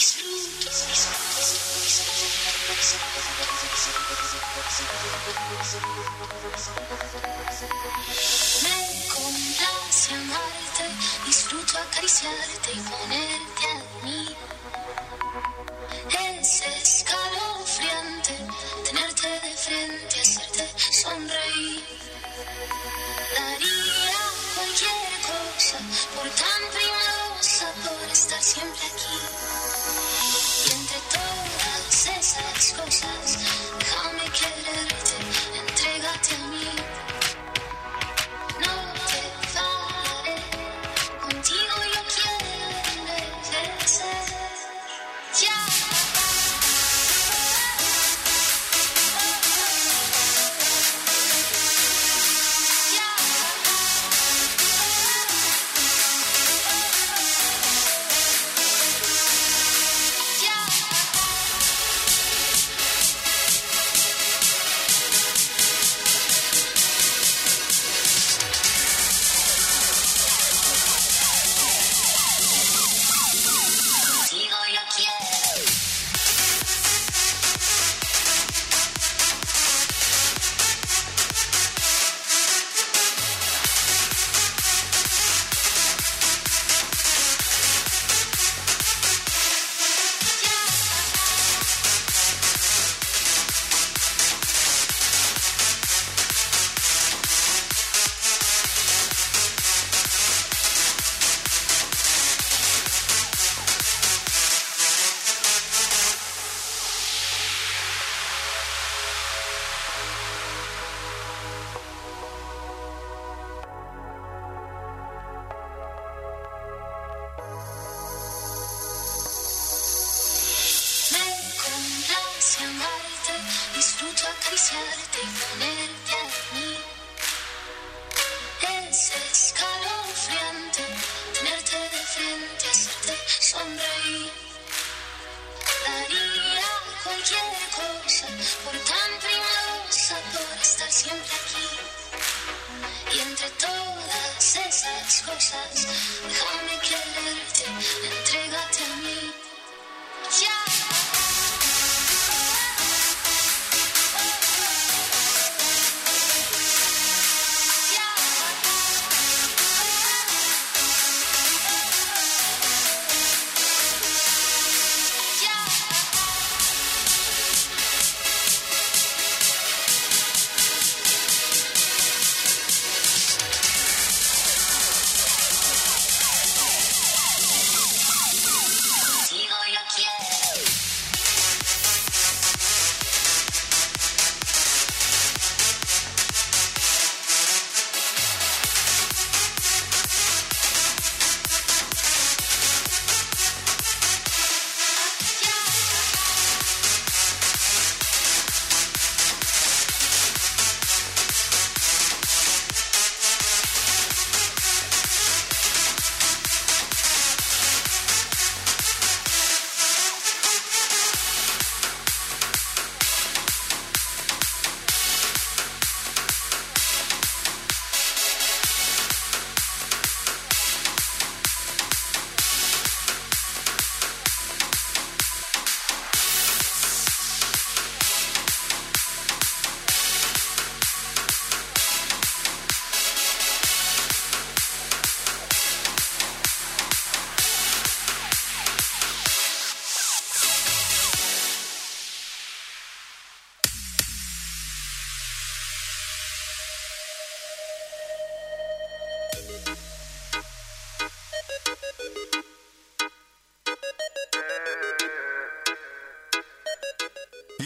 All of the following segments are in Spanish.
Me complace amarte, disfruto acariciarte y ponerte a mí. Es escalofriante tenerte de frente, hacerte sonreír. Daría cualquier cosa por tan primorosa, por estar siempre aquí. Y entre todas esas cosas, déjame quererte, entrégate a mí. No te fallaré, contigo yo quiero envejecer. Ya.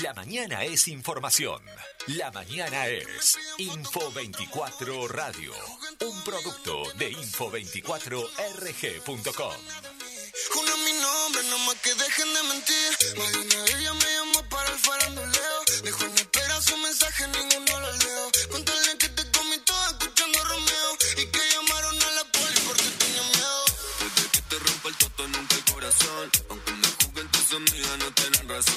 La mañana es información. La mañana es Info24 Radio, un producto de Info24RG.com. Júrame mi nombre, no más que dejen de mentir. Más de una vez ella me llamó para el faranduleo. Dejó en espera su mensaje, ninguno lo leo. Contale que te comí toda escuchando a Romeo y que llamaron a la poli porque tenía miedo. Desde que te rompa el toto nunca el corazón.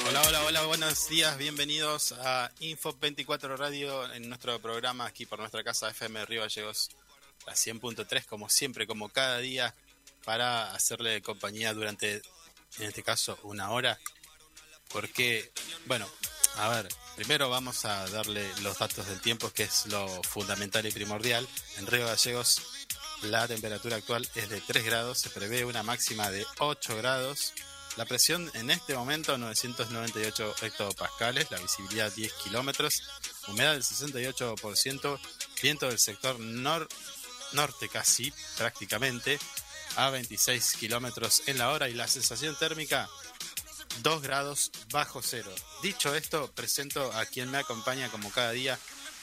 Hola, hola, hola, buenos días, bienvenidos a Info24 Radio en nuestro programa aquí por nuestra casa FM Río Gallegos a 100.3 como siempre, como cada día, para hacerle compañía durante en este caso una hora, porque, bueno, a ver, primero vamos a darle los datos del tiempo, que es lo fundamental y primordial. En Río Gallegos la temperatura actual es de 3 grados, se prevé una máxima de 8 grados. La presión en este momento 998 hectopascales, la visibilidad 10 kilómetros, humedad del 68%, viento del sector norte casi, prácticamente, a 26 kilómetros en la hora, y la sensación térmica 2 grados bajo cero. Dicho esto, presento a quien me acompaña como cada día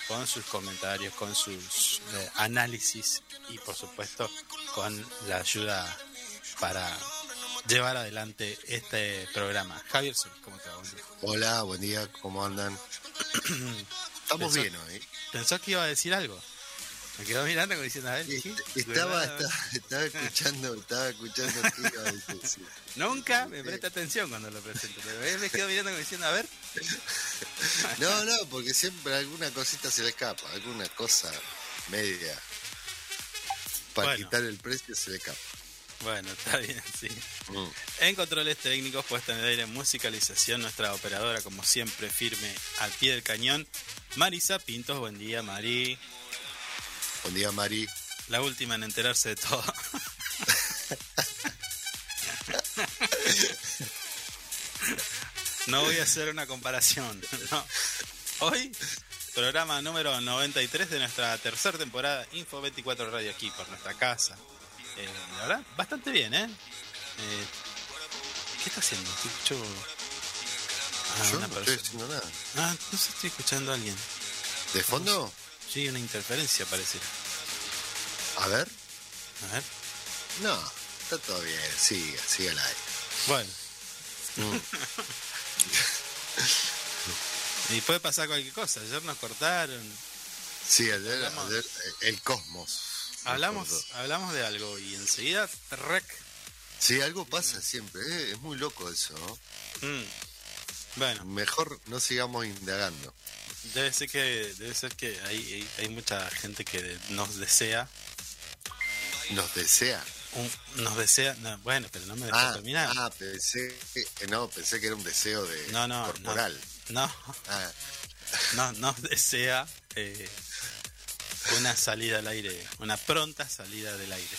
con sus comentarios, con sus análisis y por supuesto con la ayuda para llevar adelante este programa. Javier, ¿cómo te va? Buen día. Hola, buen día, ¿cómo andan? Estamos bien hoy. ¿Pensó que iba a decir algo? Me quedó mirando como diciendo, a ver, ¿sí? Estaba escuchando qué iba a decir. Nunca me presta atención cuando lo presento, pero él me quedó mirando como diciendo, a ver. No, porque siempre alguna cosita se le escapa, alguna cosa media. Para quitar el precio se le escapa. Bueno, está bien, sí. En controles técnicos, puesta en el aire, musicalización, nuestra operadora, como siempre, firme al pie del cañón, Marisa Pintos. Buen día, Mari. Buen día, Mari. La última en enterarse de todo. No voy a hacer una comparación, no. Hoy, programa número 93 de nuestra tercera temporada, Info24 Radio, aquí por nuestra casa. La verdad, bastante bien, ¿eh? ¿Qué está haciendo? Yo no estoy haciendo nada. Ah, no sé, estoy escuchando a alguien. ¿De fondo? Sí, una interferencia parece. A ver. No, está todo bien, sigue al aire. Bueno. Y puede pasar cualquier cosa, ayer nos cortaron. Sí, ayer el cosmos. Hablamos de algo y enseguida rec. Sí, algo pasa siempre, ¿eh? Es muy loco eso, ¿no? Bueno. Mejor no sigamos indagando. Debe ser que hay mucha gente que nos desea. ¿Nos desea? No, bueno, pero no me dejó terminar. Ah, pensé que era un deseo de corporal. No. Ah. No, nos desea una salida al aire, una pronta salida del aire.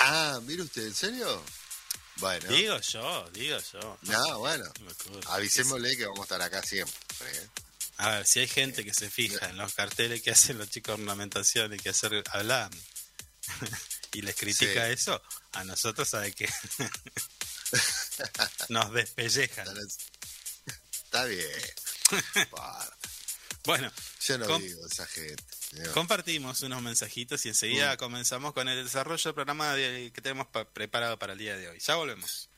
Ah, mire usted, ¿en serio? Bueno. Digo yo. No, bueno. Avisémosle que vamos a estar acá siempre, ¿eh? A ver, si hay gente que se fija en los carteles que hacen los chicos de ornamentación y que hacer hablar y les critica eso, a nosotros sabe que nos despellejan. Está bien. Bueno. Yo no digo esa gente. Señor. Compartimos unos mensajitos y enseguida comenzamos con el desarrollo del programa que tenemos preparado para el día de hoy. Ya volvemos.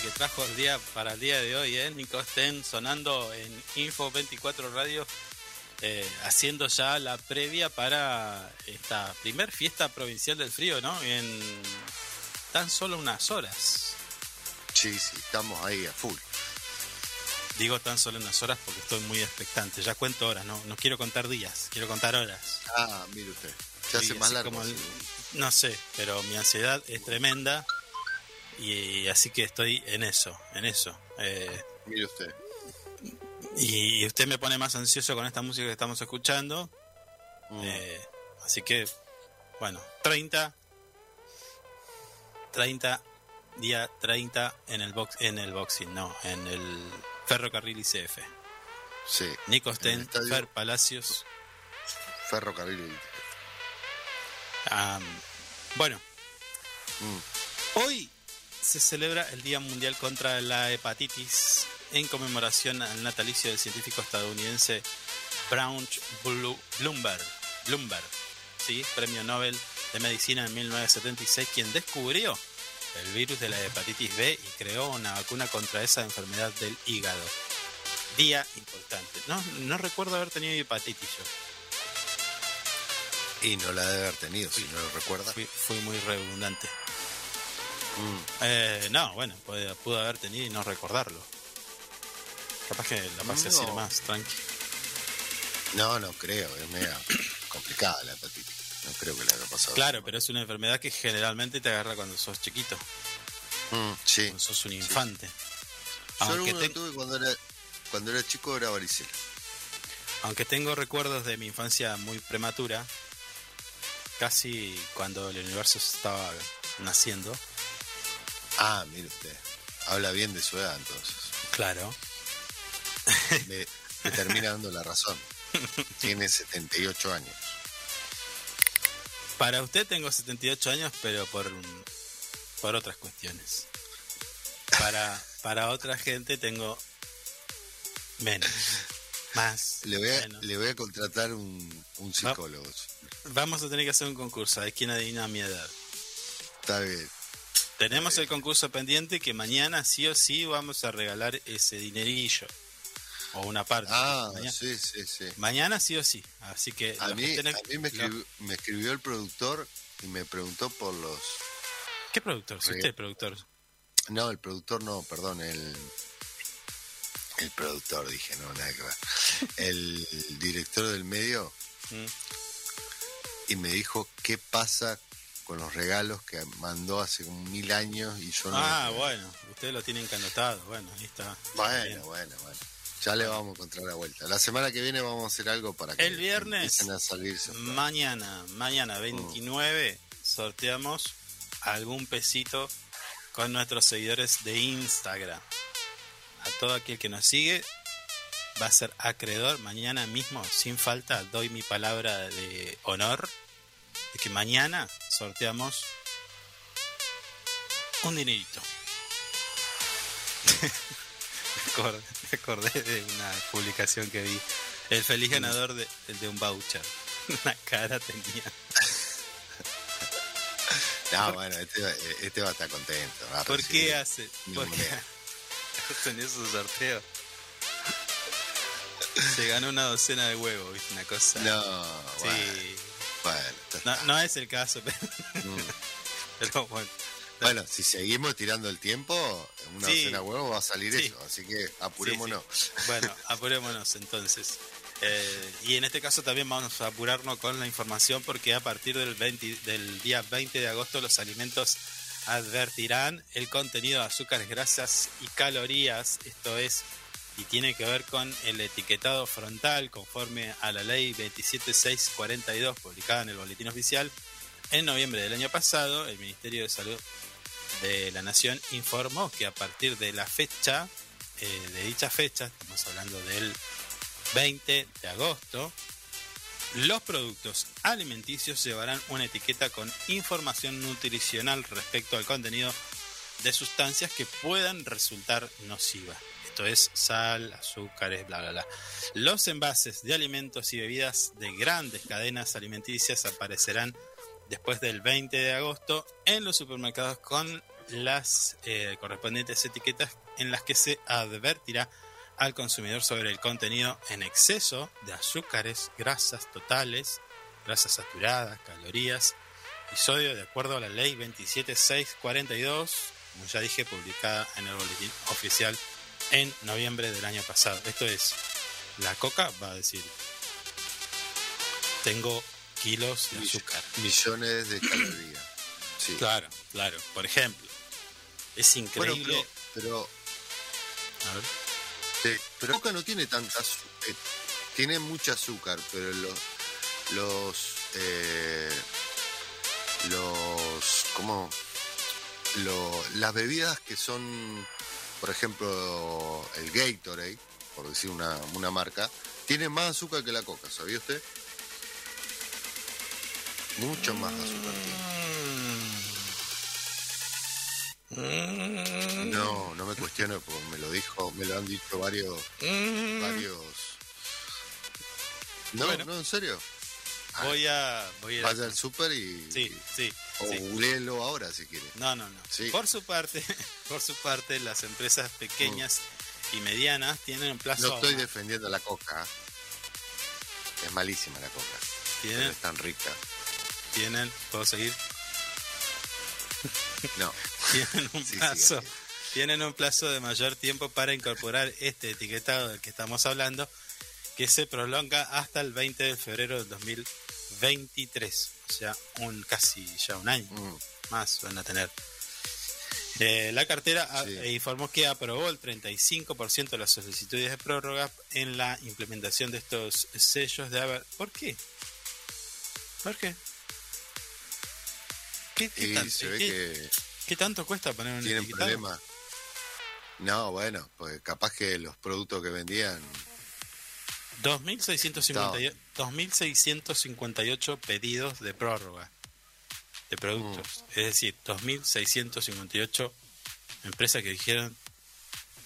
Que trajo el día para el día de hoy, Nico Sten sonando en Info24 Radio, haciendo ya la previa para esta primer fiesta provincial del frío, ¿no? En tan solo unas horas. Sí, sí, estamos ahí a full. Digo tan solo unas horas porque estoy muy expectante. Ya cuento horas, no quiero contar días, quiero contar horas. Ah, mire usted. Se hace más largo. No sé, pero mi ansiedad es tremenda y así que estoy en eso. Mire usted. Y usted me pone más ansioso con esta música que estamos escuchando. Así que, bueno, 30 día 30 en el boxing, no, en el Ferrocarril Izef. Sí. Nico Sten, Fer Palacios. Ferrocarril Izef. Bueno. Hoy se celebra el Día Mundial contra la Hepatitis en conmemoración al natalicio del científico estadounidense Baruch Blumberg, ¿sí? Premio Nobel de Medicina en 1976, quien descubrió el virus de la hepatitis B y creó una vacuna contra esa enfermedad del hígado. Día importante. No recuerdo haber tenido hepatitis yo. Y no la debe haber tenido, si no lo recuerda. Fui muy redundante. Bueno, pudo haber tenido y no recordarlo. Capaz que la pasé así más, tranqui. No creo, es media complicada la hepatitis. No creo que le haya pasado. Claro, pero es una enfermedad que generalmente te agarra cuando sos chiquito. Sí. Cuando sos un infante. Sí. Yo lo tuve cuando era chico, era varicela. Aunque tengo recuerdos de mi infancia muy prematura, casi cuando el universo estaba naciendo. Ah, mire usted. Habla bien de su edad, entonces. Claro. Me termina dando la razón. Tiene 78 años. Para usted tengo 78 años, pero por otras cuestiones. Para otra gente tengo menos, más. Le voy a contratar un psicólogo. Vamos a tener que hacer un concurso, a ver quién adivina mi edad. Está bien. Tenemos el concurso pendiente que mañana sí o sí vamos a regalar ese dinerillo. O una parte. Mañana. Sí. Mañana sí o sí. Así que a mí me escribió el productor y me preguntó por los... ¿Qué productor? ¿Si usted es productor? No, el productor no, perdón. El productor, dije, no, nada que ver. El director del medio. Y me dijo, ¿qué pasa con los regalos que mandó hace 1000 años? Y yo no... bueno, ustedes lo tienen canotado. Bueno, ahí está. Bueno. Ya le vamos a encontrar la vuelta. La semana que viene vamos a hacer algo para que... El viernes, empiecen a salirse. Mañana 29, sorteamos algún pesito con nuestros seguidores de Instagram. A todo aquel que nos sigue va a ser acreedor. Mañana mismo, sin falta, doy mi palabra de honor de que mañana sorteamos un dinerito. Me acordé de una publicación que vi. El feliz ganador de un voucher. Una cara tenía. Bueno, este va a estar contento. A ¿Por qué hace? Porque en esos sorteos se ganó una docena de huevos, ¿viste? Una cosa. No es el caso, pero bueno. Bueno, si seguimos tirando el tiempo, una docena de huevos va a salir eso, así que apurémonos. Sí. Bueno, apurémonos entonces. Y en este caso también vamos a apurarnos con la información porque a partir del día 20 de agosto los alimentos advertirán el contenido de azúcares, grasas y calorías, esto es, y tiene que ver con el etiquetado frontal conforme a la Ley 27642 publicada en el Boletín Oficial. En noviembre del año pasado, el Ministerio de Salud de la Nación informó que a partir de la fecha, estamos hablando del 20 de agosto, los productos alimenticios llevarán una etiqueta con información nutricional respecto al contenido de sustancias que puedan resultar nocivas. Esto es sal, azúcares, bla, bla, bla. Los envases de alimentos y bebidas de grandes cadenas alimenticias aparecerán después del 20 de agosto en los supermercados con las correspondientes etiquetas en las que se advertirá al consumidor sobre el contenido en exceso de azúcares, grasas totales, grasas saturadas, calorías episodio de acuerdo a la Ley 27642, como ya dije, publicada en el Boletín Oficial en noviembre del año pasado. Esto es, la coca va a decir, tengo kilos de azúcar. Millones de calorías. Sí. Claro, claro. Por ejemplo, es increíble. Bueno, pero a ver. Pero la coca no tiene tanta azúcar. Tiene mucho azúcar, pero las bebidas que son, por ejemplo, el Gatorade, por decir una marca, tiene más azúcar que la coca, ¿sabía usted? Mucho más azúcar tiene. No me cuestiono, porque me lo han dicho varios. No, bueno. No, en serio. Ah, voy a vaya al súper y... Sí. O googleelo ahora si quiere. No. Sí. Por su parte, las empresas pequeñas y medianas tienen un plazo... No estoy defendiendo la coca. Es malísima la coca. No es tan rica. ¿Puedo seguir? No. Tienen un plazo de mayor tiempo para incorporar este etiquetado del que estamos hablando, que se prolonga hasta el 20 de febrero del 2023. O sea, casi un año más van a tener. La cartera informó que aprobó el 35% de las solicitudes de prórroga en la implementación de estos sellos de haber. ¿Por qué? ¿Qué tanto cuesta poner un etiquetado? ¿Tienen problemas? No, bueno, pues capaz que los productos que vendían... 2.658 pedidos de prórroga de productos. Es decir, 2.658 empresas que dijeron,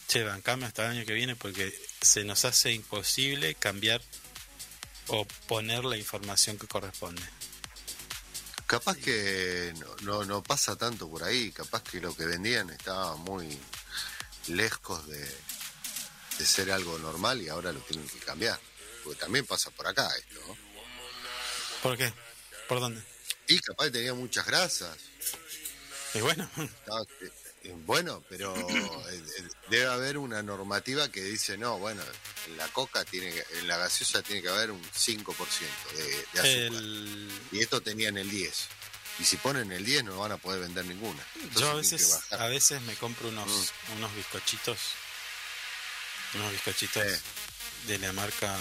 che, bancame hasta el año que viene porque se nos hace imposible cambiar o poner la información que corresponde. Capaz que no pasa tanto por ahí. Capaz que lo que vendían estaba muy lejos de ser algo normal y ahora lo tienen que cambiar, porque también pasa por acá esto, ¿no? ¿Por qué? ¿Por dónde? Y capaz tenía muchas grasas. Y bueno. Bueno, pero debe haber una normativa que dice, no, bueno, en la coca en la gaseosa tiene que haber un 5% de azúcar. Y esto tenían el 10%. Y si ponen el 10% no van a poder vender ninguna. Entonces yo a veces me compro unos bizcochitos. Unos bizcochitos de la marca,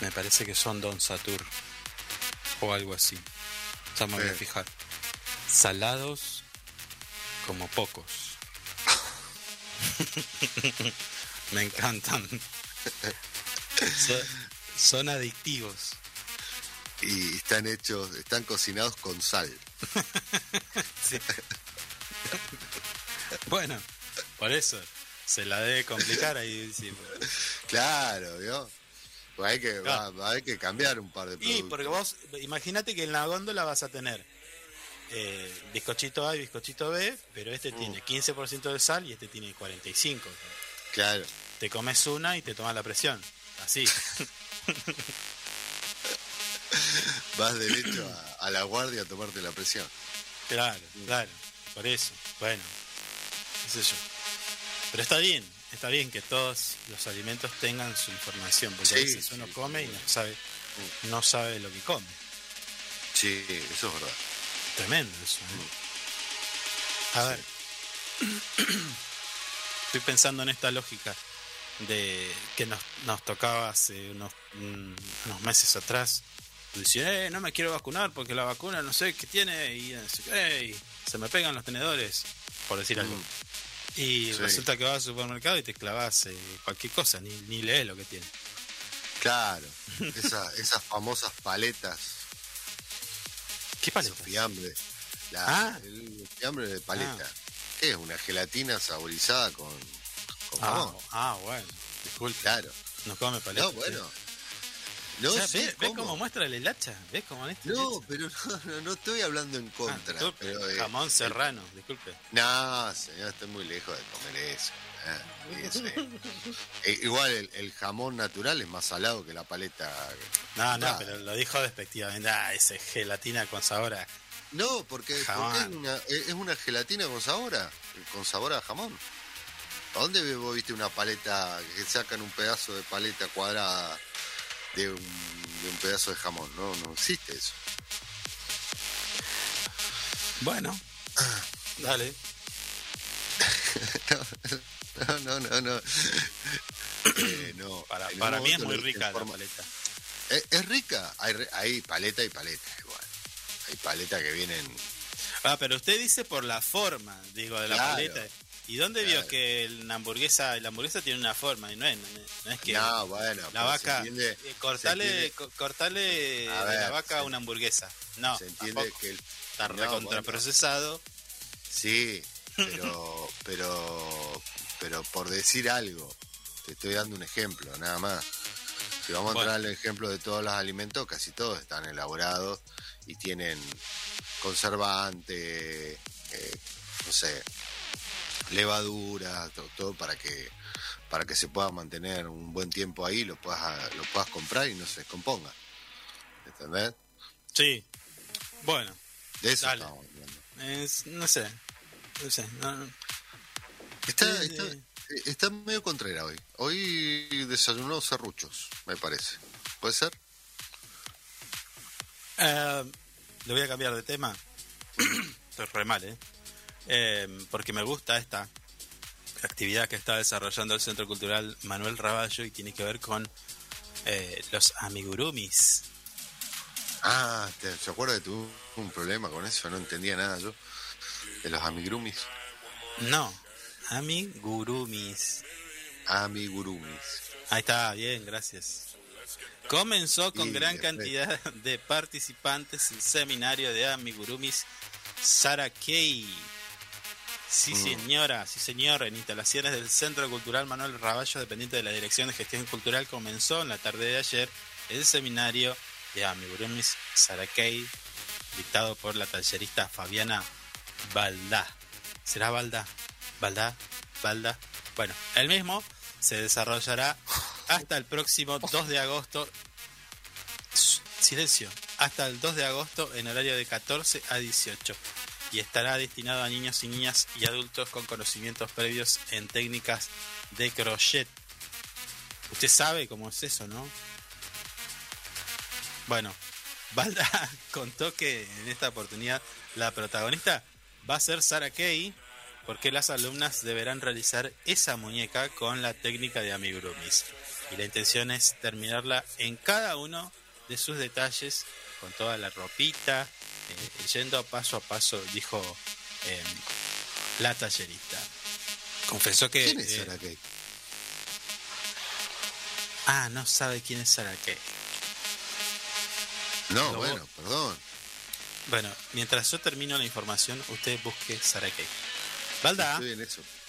me parece que son Don Satur o algo así. Ya me voy a fijar. Salados como pocos. Me encantan. Son adictivos. Y están cocinados con sal. Sí. Bueno, por eso. Se la debe complicar ahí. Sí, pues. Claro, ¿vio? Pues hay que cambiar un par de productos. Y porque vos, imagínate que en la góndola vas a tener bizcochito A y bizcochito B, pero este tiene 15% de sal y este tiene 45%. Claro. Te comes una y te tomas la presión. Así. Vas derecho a la guardia a tomarte la presión. Claro. Por eso. Bueno, no sé yo. Pero está bien que todos los alimentos tengan su información, porque a veces uno come y no sabe lo que come. Sí, eso es verdad. Tremendo eso, ¿eh? A ver, estoy pensando en esta lógica de que nos tocaba hace unos meses atrás. Dice, no me quiero vacunar porque la vacuna no sé qué tiene y se me pegan los tenedores, por decir algo. Y resulta que vas al supermercado y te clavas cualquier cosa, ni lees lo que tiene. Claro, esas famosas paletas. ¿Qué paletas? Esos fiambres. El fiambre de paleta. ¿Qué es? Una gelatina saborizada con jamón. Bueno, disculpe. Claro. No come paleta. No, bueno. No, o sea, ¿ves cómo muestra el hacha? ¿Ves cómo este no, hacha? Pero no estoy hablando en contra. Pero, jamón serrano, disculpe. No, señor, estoy muy lejos de comer eso. Igual el jamón natural es más salado que la paleta. No, pero lo dijo despectivamente. Esa es gelatina con sabor a... No, porque es una gelatina con sabor a jamón. ¿A dónde vos viste una paleta que sacan un pedazo de paleta cuadrada de un pedazo de jamón? No existe eso. Bueno, dale. No. No. Para mí es muy rica la paleta. Es rica. Hay paleta y paleta igual. Hay paletas que vienen... pero usted dice por la forma, de la paleta. ¿Y dónde vio que la hamburguesa tiene una forma? Y no es que... No, bueno. La vaca... Cortale a la vaca una hamburguesa. No, se entiende tampoco. Que está recontraprocesado. Sí, pero por decir algo, te estoy dando un ejemplo, nada más. Si vamos a entrar al ejemplo de todos los alimentos, casi todos están elaborados y tienen conservante, levadura, todo para que se pueda mantener un buen tiempo ahí, lo puedas comprar y no se descomponga. ¿Entendés? Sí. Bueno. De eso estamos hablando. No sé. No. Está medio contrera hoy. Hoy desayunó serruchos, me parece. ¿Puede ser? Le voy a cambiar de tema. Estoy re mal, porque me gusta esta actividad que está desarrollando el Centro Cultural Manuel Raballo y tiene que ver con los amigurumis. ¿Se acuerda que tuve un problema con eso? No entendía nada yo de los amigurumis. No, amigurumis. Ahí está, bien, gracias. Comenzó con gran cantidad de participantes el seminario de Amigurumis Sarah Kay. Sí, señora, sí, señor. En instalaciones del Centro Cultural Manuel Raballo, dependiente de la Dirección de Gestión Cultural, comenzó en la tarde de ayer el seminario de Amigurumis Sarah Kay, dictado por la tallerista Fabiana Baldá. ¿Será Baldá? ¿Baldá? Bueno, el mismo se desarrollará hasta el próximo 2 de agosto. Silencio. Hasta el 2 de agosto en horario de 14 a 18. Y estará destinado a niños y niñas y adultos con conocimientos previos en técnicas de crochet. Usted sabe cómo es eso, ¿no? Bueno, Valda contó que en esta oportunidad la protagonista va a ser Sarah Kay, porque las alumnas deberán realizar esa muñeca con la técnica de amigurumis. Y la intención es terminarla en cada uno de sus detalles, con toda la ropita, yendo paso a paso, dijo la tallerista. Confesó que... ¿Quién es Sarah Kay? No sabe quién es Sarah Kay. No, perdón. Bueno, mientras yo termino la información, usted busque Sarah Kay. Valda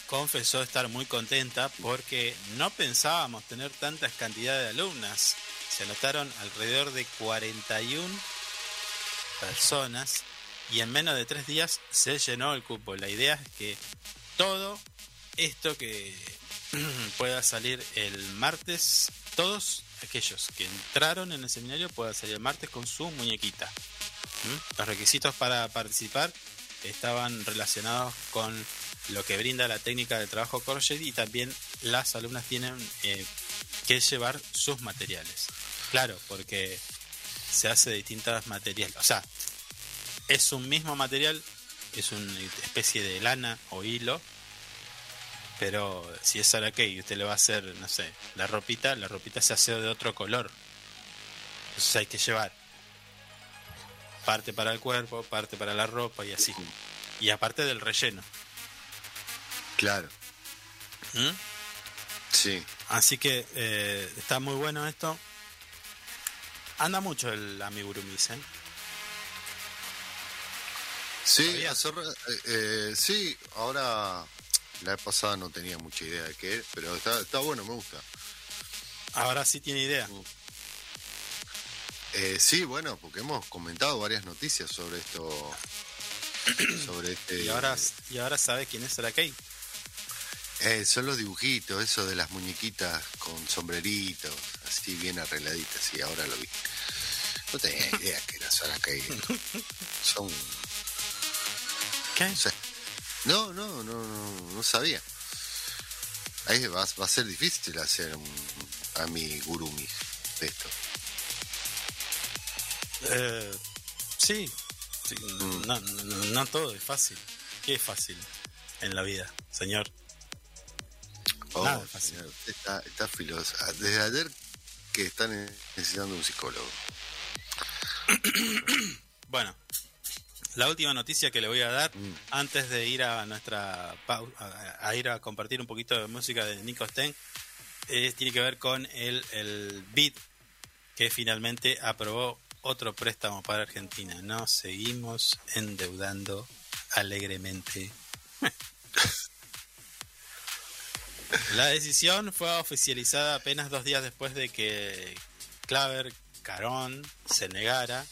confesó estar muy contenta porque no pensábamos tener tantas cantidades de alumnas. Se anotaron alrededor de 41 personas y en menos de 3 días se llenó el cupo. La idea es que todo esto que pueda salir el martes, todos aquellos que entraron en el seminario puedan salir el martes con su muñequita. Los requisitos para participar estaban relacionados con lo que brinda la técnica de trabajo crochet y también las alumnas tienen que llevar sus materiales. Claro, porque se hace de distintos materiales. O sea, es un mismo material, es una especie de lana o hilo, pero si es Sarah Kay, usted le va a hacer, no sé, la ropita se hace de otro color. Entonces hay que llevar parte para el cuerpo, parte para la ropa y así. Y aparte del relleno. Claro. Sí. Así que está muy bueno esto. Anda mucho el amigurumis, ¿eh? Sí, ahora la vez pasada no tenía mucha idea de qué es, pero está bueno, me gusta. Ahora sí tiene idea. Sí, bueno, porque hemos comentado varias noticias sobre esto. Y ahora sabe quién es Sarah Kay. Son los dibujitos, eso de las muñequitas con sombreritos, así bien arregladitas, y ahora lo vi. No tenía idea que las Sarah Kay son... ¿Qué? O sea, no sabía. Ahí va a ser difícil hacer un amigurumi de esto. Sí. No todo es fácil. ¿Qué es fácil en la vida, señor? Nada es fácil. Está filoso. Desde ayer que están necesitando un psicólogo. Bueno, la última noticia que le voy a dar antes de ir a nuestra ir a compartir un poquito de música de Nico Sten tiene que ver con el BID, que finalmente aprobó otro préstamo para Argentina. Nos seguimos endeudando alegremente. La decisión fue oficializada apenas 2 días después de que Claver-Carone se negara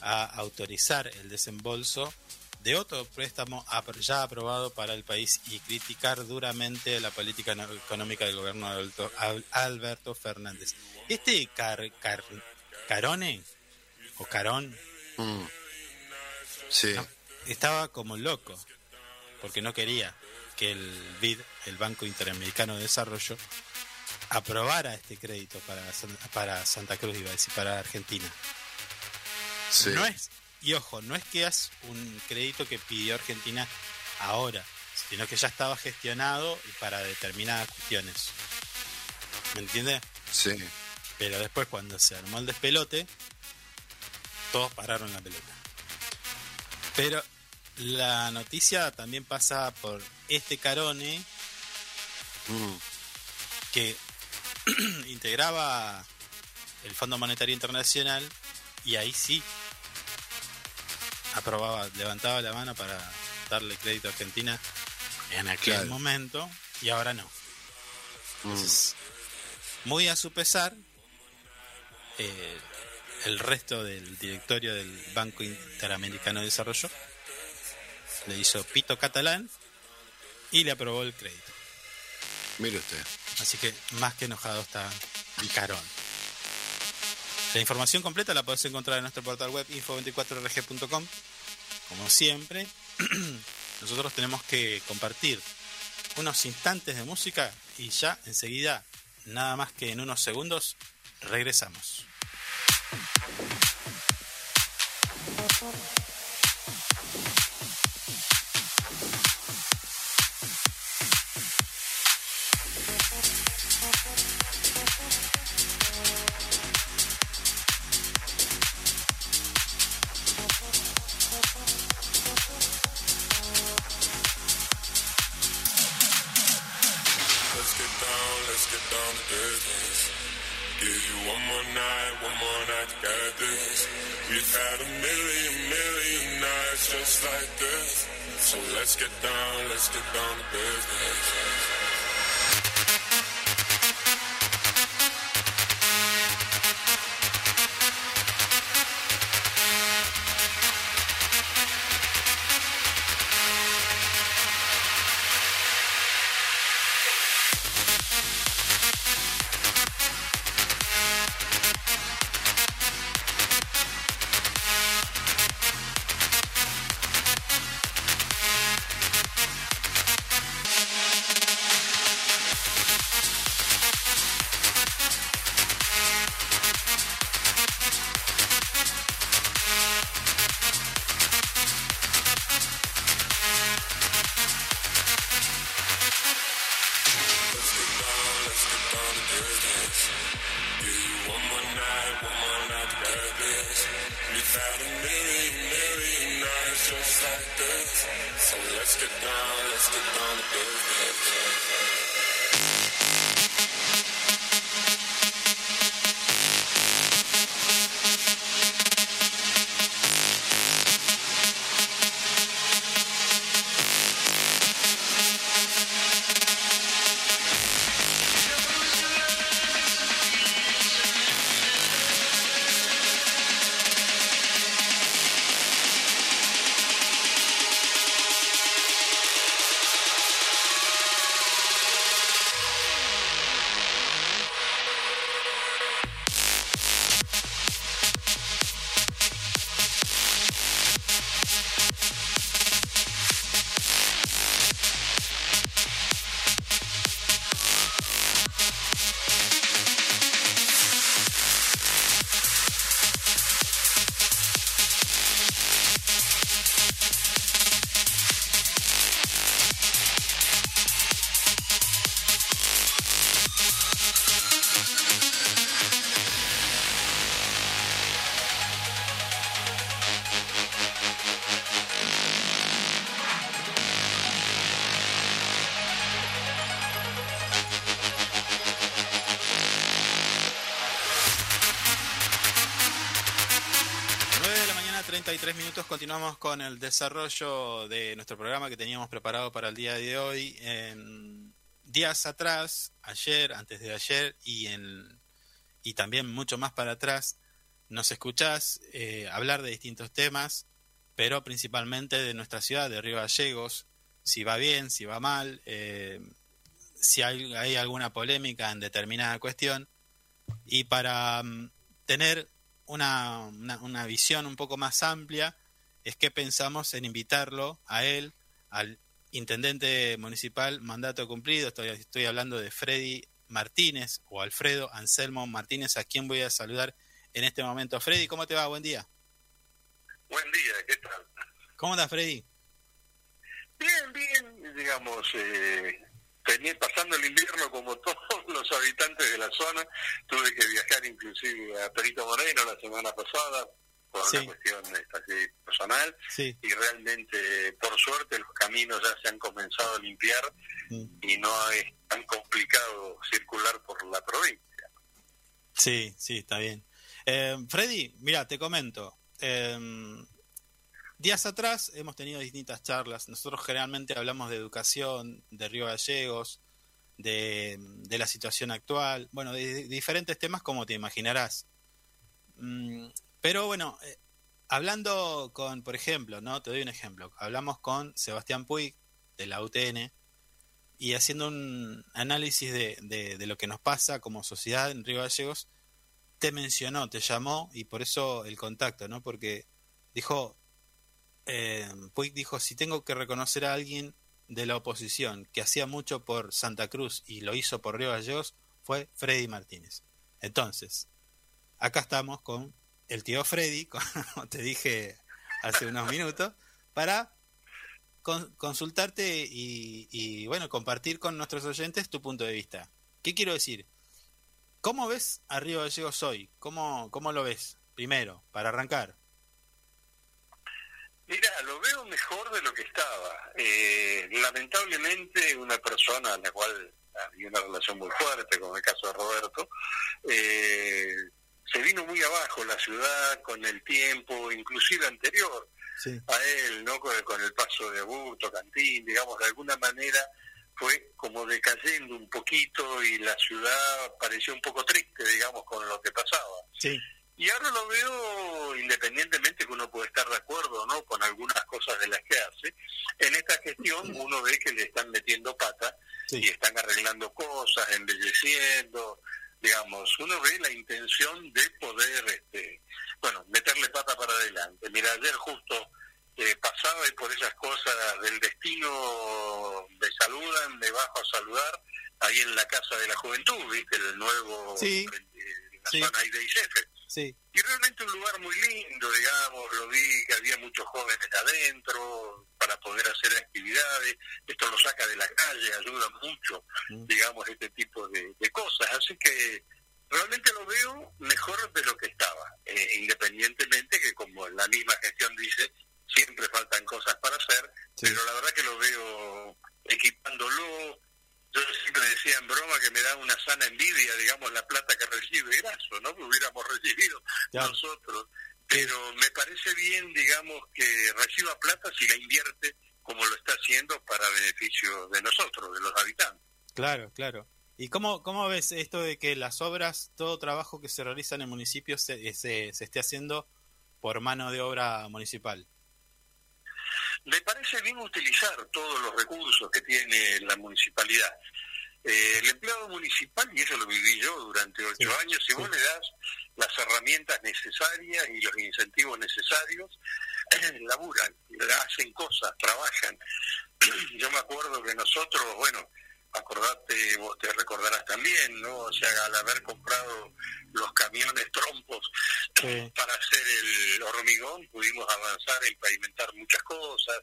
a autorizar el desembolso de otro préstamo ya aprobado para el país y criticar duramente la política económica del gobierno de Alberto Fernández. Este Carone o Carón sí. No, estaba como loco porque no quería que el BID, el Banco Interamericano de Desarrollo, aprobara este crédito para Santa Cruz, iba a decir, para Argentina. Sí. No es, y ojo, no es que es un crédito que pidió Argentina ahora, sino que ya estaba gestionado y para determinadas cuestiones. ¿Me entiendes? Sí. Pero después, cuando se armó el despelote, todos pararon la pelota. Pero la noticia también pasa por este Carone que integraba el Fondo Monetario Internacional, y ahí sí aprobaba, levantaba la mano para darle crédito a Argentina en aquel momento, y ahora no. Entonces, muy a su pesar, el resto del directorio del Banco Interamericano de Desarrollo le hizo pito catalán y le aprobó el crédito. Mire usted. Así que más que enojado está Carón. La información completa la podés encontrar en nuestro portal web Info24RG.com. Como siempre, nosotros tenemos que compartir unos instantes de música y ya enseguida, nada más que en unos segundos, regresamos. 2:03 continuamos con el desarrollo de nuestro programa que teníamos preparado para el día de hoy. Días atrás, ayer, antes de ayer y también mucho más para atrás, nos escuchás hablar de distintos temas, pero principalmente de nuestra ciudad, de Río Gallegos, si va bien, si va mal, si hay alguna polémica en determinada cuestión. Y para tener una visión un poco más amplia, es que pensamos en invitarlo a él, al intendente municipal, mandato cumplido, estoy hablando de Freddy Martínez, o Alfredo Anselmo Martínez, a quien voy a saludar en este momento. Freddy, ¿cómo te va? Buen día. Buen día, ¿qué tal? ¿Cómo estás, Freddy? Bien, bien, digamos, pasando el invierno como todos los habitantes de la zona, tuve que viajar inclusive a Perito Moreno la semana pasada por una cuestión personal y realmente por suerte los caminos ya se han comenzado a limpiar y no es tan complicado circular por la provincia. Sí, sí, está bien. Freddy, mira, te comento, días atrás hemos tenido distintas charlas. Nosotros generalmente hablamos de educación, de Río Gallegos, de la situación actual, bueno, de diferentes temas como te imaginarás. Pero bueno, hablando con, por ejemplo, ¿no? Te doy un ejemplo. Hablamos con Sebastián Puig de la UTN y haciendo un análisis de lo que nos pasa como sociedad en Río Gallegos, te mencionó, te llamó y por eso el contacto, ¿no? Porque dijo... Puig dijo, si tengo que reconocer a alguien de la oposición que hacía mucho por Santa Cruz y lo hizo por Río Gallegos, fue Freddy Martínez. Entonces, acá estamos con el tío Freddy, como te dije hace unos minutos, para consultarte y bueno, compartir con nuestros oyentes tu punto de vista. ¿Qué quiero decir? ¿Cómo ves a Río Gallegos hoy? ¿Cómo lo ves? Primero, para arrancar. Mira, lo veo mejor de lo que estaba. Lamentablemente, una persona a la cual había una relación muy fuerte, como el caso de Roberto, se vino muy abajo la ciudad con el tiempo, inclusive anterior a él, ¿no? Con el paso de Abur Cantín, digamos, de alguna manera fue como decayendo un poquito y la ciudad pareció un poco triste, digamos, con lo que pasaba. Sí. Y ahora lo veo, independientemente que uno puede estar de acuerdo o no con algunas cosas de las que hace, en esta gestión uno ve que le están metiendo pata y están arreglando cosas, embelleciendo, digamos, uno ve la intención de poder, bueno, meterle pata para adelante. Mira, ayer justo pasaba y por esas cosas del destino me saludan, me bajo a saludar ahí en la Casa de la Juventud, ¿viste? El nuevo, la zona ahí de Izef. Y realmente un lugar muy lindo, digamos, lo vi que había muchos jóvenes adentro para poder hacer actividades, esto lo saca de la calle, ayuda mucho, digamos, este tipo de cosas, así que realmente lo veo mejor de lo que estaba, independientemente que como la misma gestión dice, siempre faltan cosas para hacer, pero la verdad que lo veo equipándolo. Yo siempre decía en broma que me da una sana envidia, digamos, la plata que recibe Graso, ¿no? Que hubiéramos recibido nosotros. Pero me parece bien, digamos, que reciba plata si la invierte como lo está haciendo para beneficio de nosotros, de los habitantes. Claro, claro. ¿Y cómo ves esto de que las obras, todo trabajo que se realiza en el municipio se esté haciendo por mano de obra municipal? Me parece bien utilizar todos los recursos que tiene la municipalidad. El empleado municipal, y eso lo viví yo durante 8 años, si vos le das las herramientas necesarias y los incentivos necesarios, laburan, hacen cosas, trabajan. Yo me acuerdo que nosotros, bueno, acordate, vos te recordarás también, ¿no? O sea, al haber comprado los camiones trompos para hacer el hormigón, pudimos avanzar y pavimentar muchas cosas,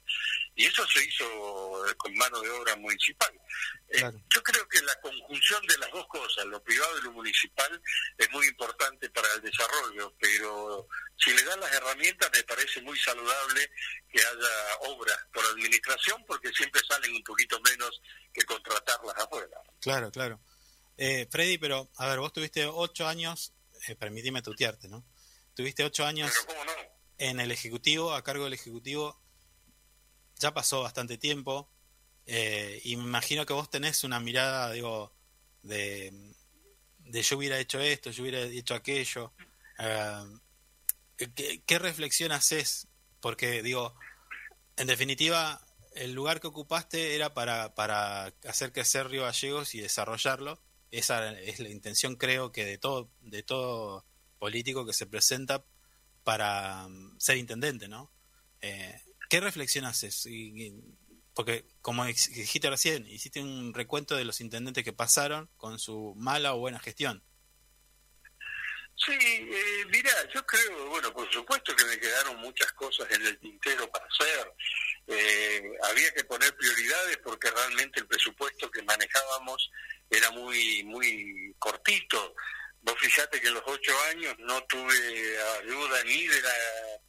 y eso se hizo con mano de obra municipal. Claro. Yo creo que la conjunción de las dos cosas, lo privado y lo municipal, es muy importante para el desarrollo, pero si le dan las herramientas me parece muy saludable que haya obras por administración, porque siempre salen un poquito menos que contratarlas afuera. Claro, claro. Freddy, pero, a ver, vos tuviste 8 años, permitime tutearte, ¿no? Tuviste 8 años... Pero, ¿cómo no? en el Ejecutivo, a cargo del Ejecutivo, ya pasó bastante tiempo, y me imagino que vos tenés una mirada, digo, de yo hubiera hecho esto, yo hubiera hecho aquello. ¿Qué reflexión haces? Porque, digo, en definitiva, el lugar que ocupaste era para hacer crecer Río Gallegos y desarrollarlo. Esa es la intención, creo, que de todo político que se presenta para ser intendente, ¿no? ¿Qué reflexión haces? Porque, como dijiste recién, hiciste un recuento de los intendentes que pasaron con su mala o buena gestión. Sí, mira, yo creo, bueno, por supuesto que me quedaron muchas cosas en el tintero para hacer. Había que poner prioridades porque realmente el presupuesto que manejábamos era muy, muy cortito. Vos fijate que en los 8 años no tuve ayuda ni de la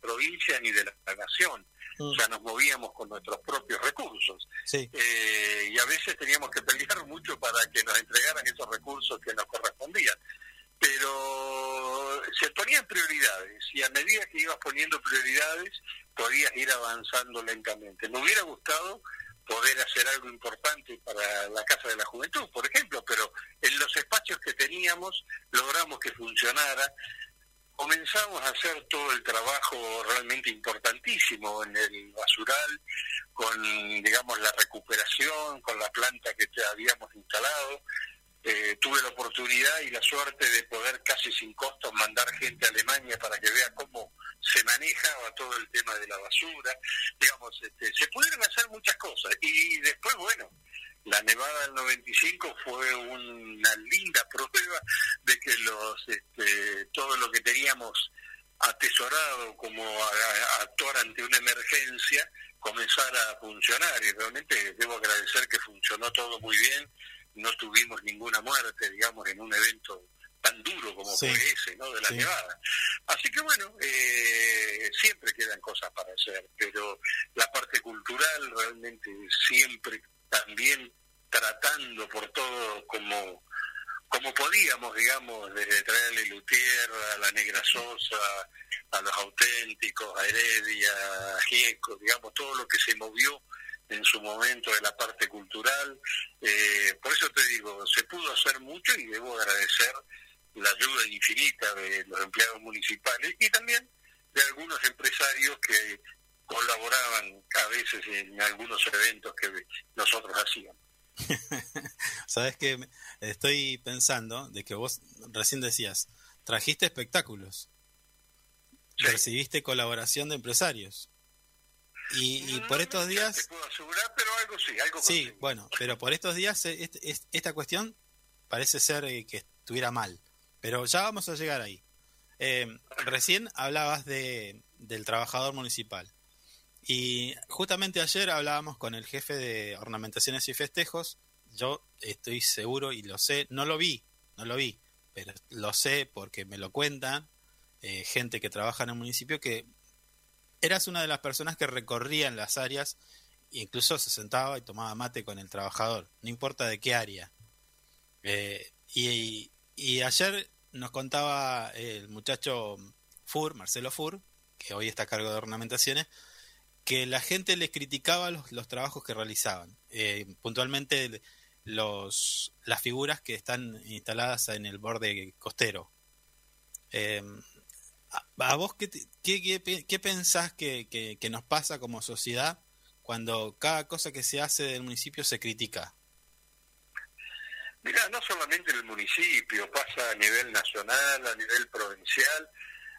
provincia ni de la nación. O sea, nos movíamos con nuestros propios recursos. Sí. Y a veces teníamos que pelear mucho para que nos entregaran esos recursos que nos correspondían. Pero se ponían prioridades y a medida que ibas poniendo prioridades podías ir avanzando lentamente. Me hubiera gustado poder hacer algo importante para la Casa de la Juventud, por ejemplo, pero en los espacios que teníamos logramos que funcionara. Comenzamos a hacer todo el trabajo realmente importantísimo en el basural, con, digamos, la recuperación, con la planta que habíamos instalado. Tuve la oportunidad y la suerte de poder casi sin costos mandar gente a Alemania para que vea cómo se manejaba todo el tema de la basura. Digamos, se pudieron hacer muchas cosas. Y después, bueno, la nevada del 95 fue una linda prueba de que todo lo que teníamos atesorado como actuar ante una emergencia comenzara a funcionar. Y realmente debo agradecer que funcionó todo muy bien. No tuvimos ninguna muerte, digamos, en un evento tan duro como fue ese, ¿no?, de la nevada. Así que, bueno, siempre quedan cosas para hacer, pero la parte cultural realmente siempre también tratando por todo como podíamos, digamos, desde traerle Lutier, a la Negra Sosa, a los auténticos, a Heredia, a Gieco, digamos, todo lo que se movió en su momento de la parte cultural. Por eso te digo, se pudo hacer mucho y debo agradecer la ayuda infinita de los empleados municipales y también de algunos empresarios que colaboraban a veces en algunos eventos que nosotros hacíamos. Sabes que estoy pensando de que vos recién decías, trajiste espectáculos, recibiste colaboración de empresarios. Y no, por estos días... Te puedo asegurar, pero algo sí, algo consigo. Sí, bueno, pero por estos días esta cuestión parece ser que estuviera mal, pero ya vamos a llegar ahí. Recién hablabas del trabajador municipal y justamente ayer hablábamos con el jefe de Ornamentaciones y Festejos. Yo estoy seguro y lo sé, no lo vi, pero lo sé porque me lo cuentan gente que trabaja en el municipio, que eras una de las personas que recorrían las áreas e incluso se sentaba y tomaba mate con el trabajador, no importa de qué área. Y ayer nos contaba el muchacho Marcelo Fur, que hoy está a cargo de Ornamentaciones, que la gente les criticaba los trabajos que realizaban. Puntualmente las figuras que están instaladas en el borde costero. ¿A vos qué pensás que nos pasa como sociedad cuando cada cosa que se hace del municipio se critica? Mirá, no solamente en el municipio, pasa a nivel nacional, a nivel provincial.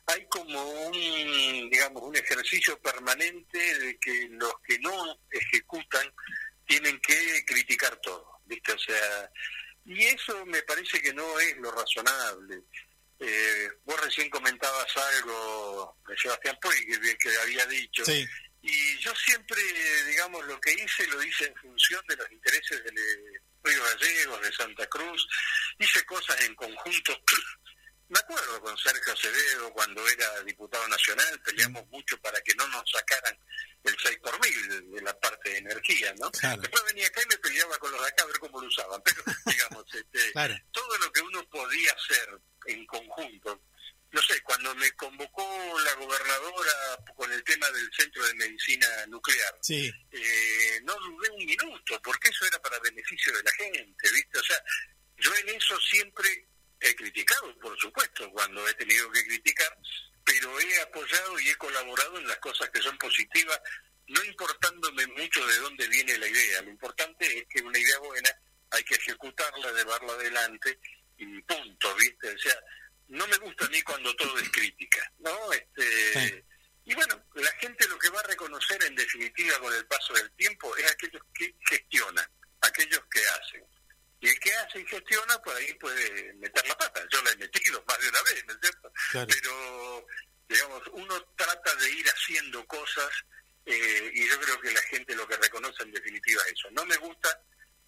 Hay como un ejercicio permanente de que los que no ejecutan tienen que criticar todo, ¿viste? O sea, y eso me parece que no es lo razonable. Vos recién comentabas algo de Sebastián Puig que había dicho, sí. Y yo siempre, digamos, lo que hice lo hice en función de los intereses de Río Gallegos, de Santa Cruz. Hice cosas en conjunto. Me acuerdo con Sergio Acevedo cuando era diputado nacional, peleamos mucho para que no nos sacaran el 6x1000 de la parte de energía, ¿no? Claro. Después venía acá y me peleaba con los de acá a ver cómo lo usaban, pero digamos, claro. Todo lo que uno podía hacer en conjunto, no sé, cuando me convocó la gobernadora con el tema del Centro de Medicina Nuclear, sí, no dudé un minuto, porque eso era para beneficio de la gente, ¿viste? O sea, yo en eso siempre he criticado, por supuesto, cuando he tenido que criticar, pero he apoyado y he colaborado en las cosas que son positivas, no importándome mucho de dónde viene la idea. Lo importante es que una idea buena hay que ejecutarla, llevarla adelante y punto, ¿viste? O sea, no me gusta a mí cuando todo es crítica, ¿no? Sí. Y bueno, la gente lo que va a reconocer en definitiva con el paso del tiempo es aquellos que gestionan, aquellos que hacen. Y el que hace y gestiona, por ahí puede meter la pata. Yo la he metido más de una vez, ¿no es cierto? Claro. Pero, digamos, uno trata de ir haciendo cosas y yo creo que la gente lo que reconoce en definitiva es eso. No me gusta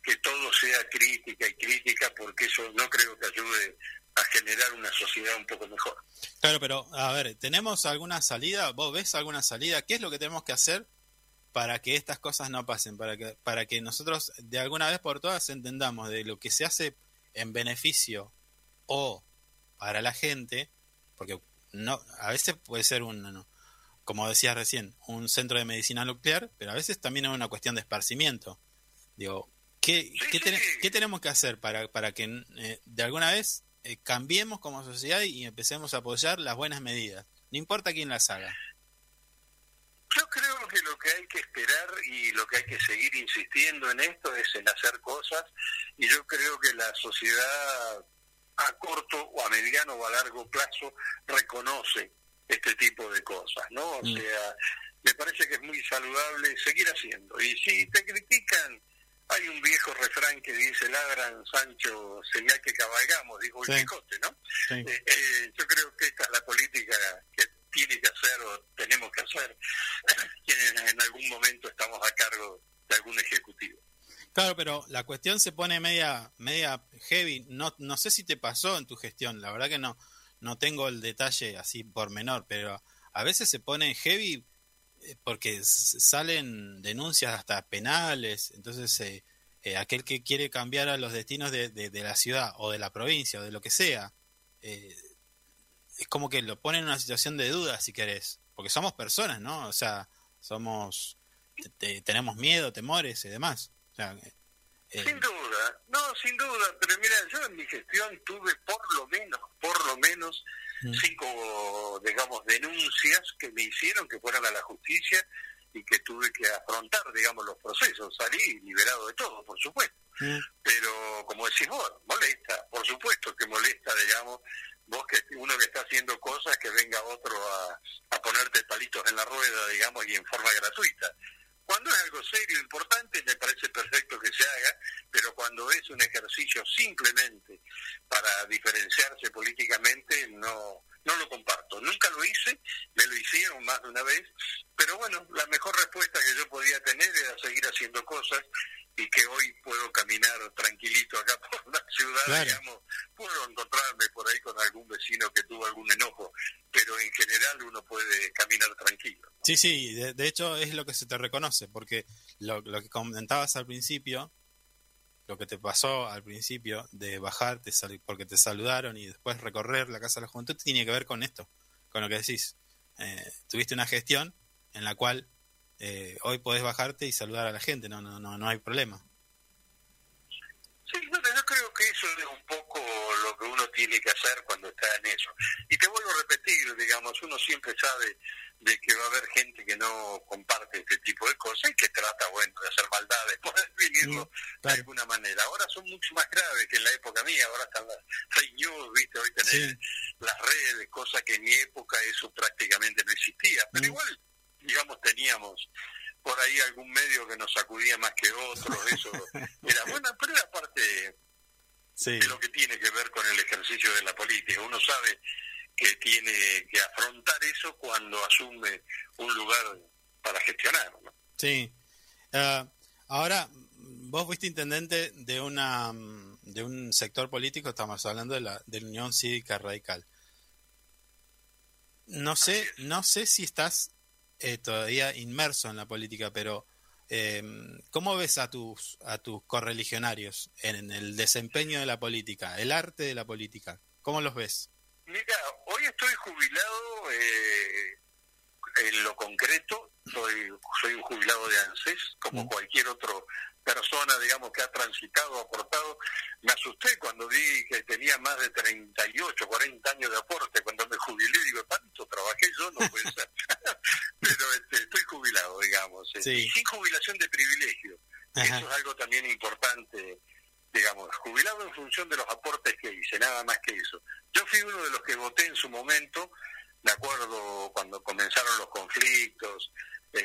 que todo sea crítica y crítica, porque eso no creo que ayude a generar una sociedad un poco mejor. Claro, pero a ver, ¿tenemos alguna salida? ¿Vos ves alguna salida? ¿Qué es lo que tenemos que hacer para que estas cosas no pasen? Para que nosotros de alguna vez por todas entendamos de lo que se hace en beneficio o para la gente, porque no, a veces puede ser como decías recién, un centro de medicina nuclear, pero a veces también es una cuestión de esparcimiento. Digo, ¿qué tenemos que hacer para que de alguna vez cambiemos como sociedad y empecemos a apoyar las buenas medidas? No importa quién las haga. Yo creo que lo que hay que esperar y lo que hay que seguir insistiendo en esto es en hacer cosas, y yo creo que la sociedad a corto o a mediano o a largo plazo reconoce este tipo de cosas, ¿no? O sea, me parece que es muy saludable seguir haciendo. Y si te critican, hay un viejo refrán que dice: ladran, Sancho, señal que cabalgamos, dijo el Quijote, ¿no? Sí. Yo creo que esta es la política que tiene que hacer o tenemos que hacer quienes en algún momento estamos a cargo de algún ejecutivo. Claro, pero la cuestión se pone media heavy. No sé si te pasó en tu gestión, la verdad que no tengo el detalle así por menor, pero a veces se pone heavy porque salen denuncias hasta penales. Entonces aquel que quiere cambiar a los destinos de la ciudad o de la provincia o de lo que sea, es como que lo ponen en una situación de duda, si querés, porque somos personas, ¿no? O sea, tenemos miedo, temores y demás. O sea, sin duda, pero mira, yo en mi gestión tuve por lo menos 5, digamos, denuncias que me hicieron que fueran a la justicia y que tuve que afrontar, digamos, los procesos. Salí liberado de todo, por supuesto, pero como decís vos, molesta, por supuesto que molesta, digamos, vos que uno que está haciendo cosas, que venga otro a ponerte palitos en la rueda, digamos, y en forma gratuita. Cuando es algo serio, importante, me parece perfecto que se haga, pero cuando es un ejercicio simplemente para diferenciarse políticamente, no lo comparto. Nunca lo hice, me lo hicieron más de una vez, pero bueno, la mejor respuesta que yo podía tener era seguir haciendo cosas, y que hoy puedo caminar tranquilito acá por la ciudad, claro. Digamos, puedo encontrarme por ahí con algún vecino que tuvo algún enojo, pero en general uno puede caminar tranquilo, ¿no? Sí, de hecho es lo que se te reconoce, porque lo que comentabas al principio, lo que te pasó al principio de bajarte porque te saludaron y después recorrer la Casa de la Juventud, tiene que ver con esto, con lo que decís. Tuviste una gestión en la cual hoy podés bajarte y saludar a la gente, no hay problema. Sí, bueno, yo creo que eso es un poco lo que uno tiene que hacer cuando está en eso. Y te vuelvo a repetir, digamos, uno siempre sabe de que va a haber gente que no comparte este tipo de cosas y que trata, bueno, de hacer maldades, por definirlo de alguna manera. Ahora son mucho más graves que en la época mía, ahora están las fake news, ¿viste? Hoy tenés las redes, cosa que en mi época eso prácticamente no existía, pero igual, digamos, teníamos por ahí algún medio que nos sacudía más que otro, eso era bueno, pero era parte de lo que tiene que ver con el ejercicio de la política. Uno sabe que tiene que afrontar eso cuando asume un lugar para gestionar, ¿no? Sí. Ahora, vos fuiste intendente de un sector político, estamos hablando de la Unión Cívica Radical. No sé si estás todavía inmerso en la política, pero ¿cómo ves a tus correligionarios en el desempeño de la política, el arte de la política? ¿Cómo los ves? Mira, hoy estoy jubilado en lo concreto, soy un jubilado de ANSES, como cualquier otra persona, digamos, que ha transitado, aportado. Me asusté cuando vi que tenía más de 38, 40 años de aporte. Cuando me jubilé, digo, tanto trabajé yo, no puede ser. Pero estoy jubilado, digamos, y sin jubilación de privilegio. Ajá. Eso es algo también importante, digamos, jubilado en función de los aportes que hice, nada más que eso. Yo fui uno de los que voté en su momento, me acuerdo cuando comenzaron los conflictos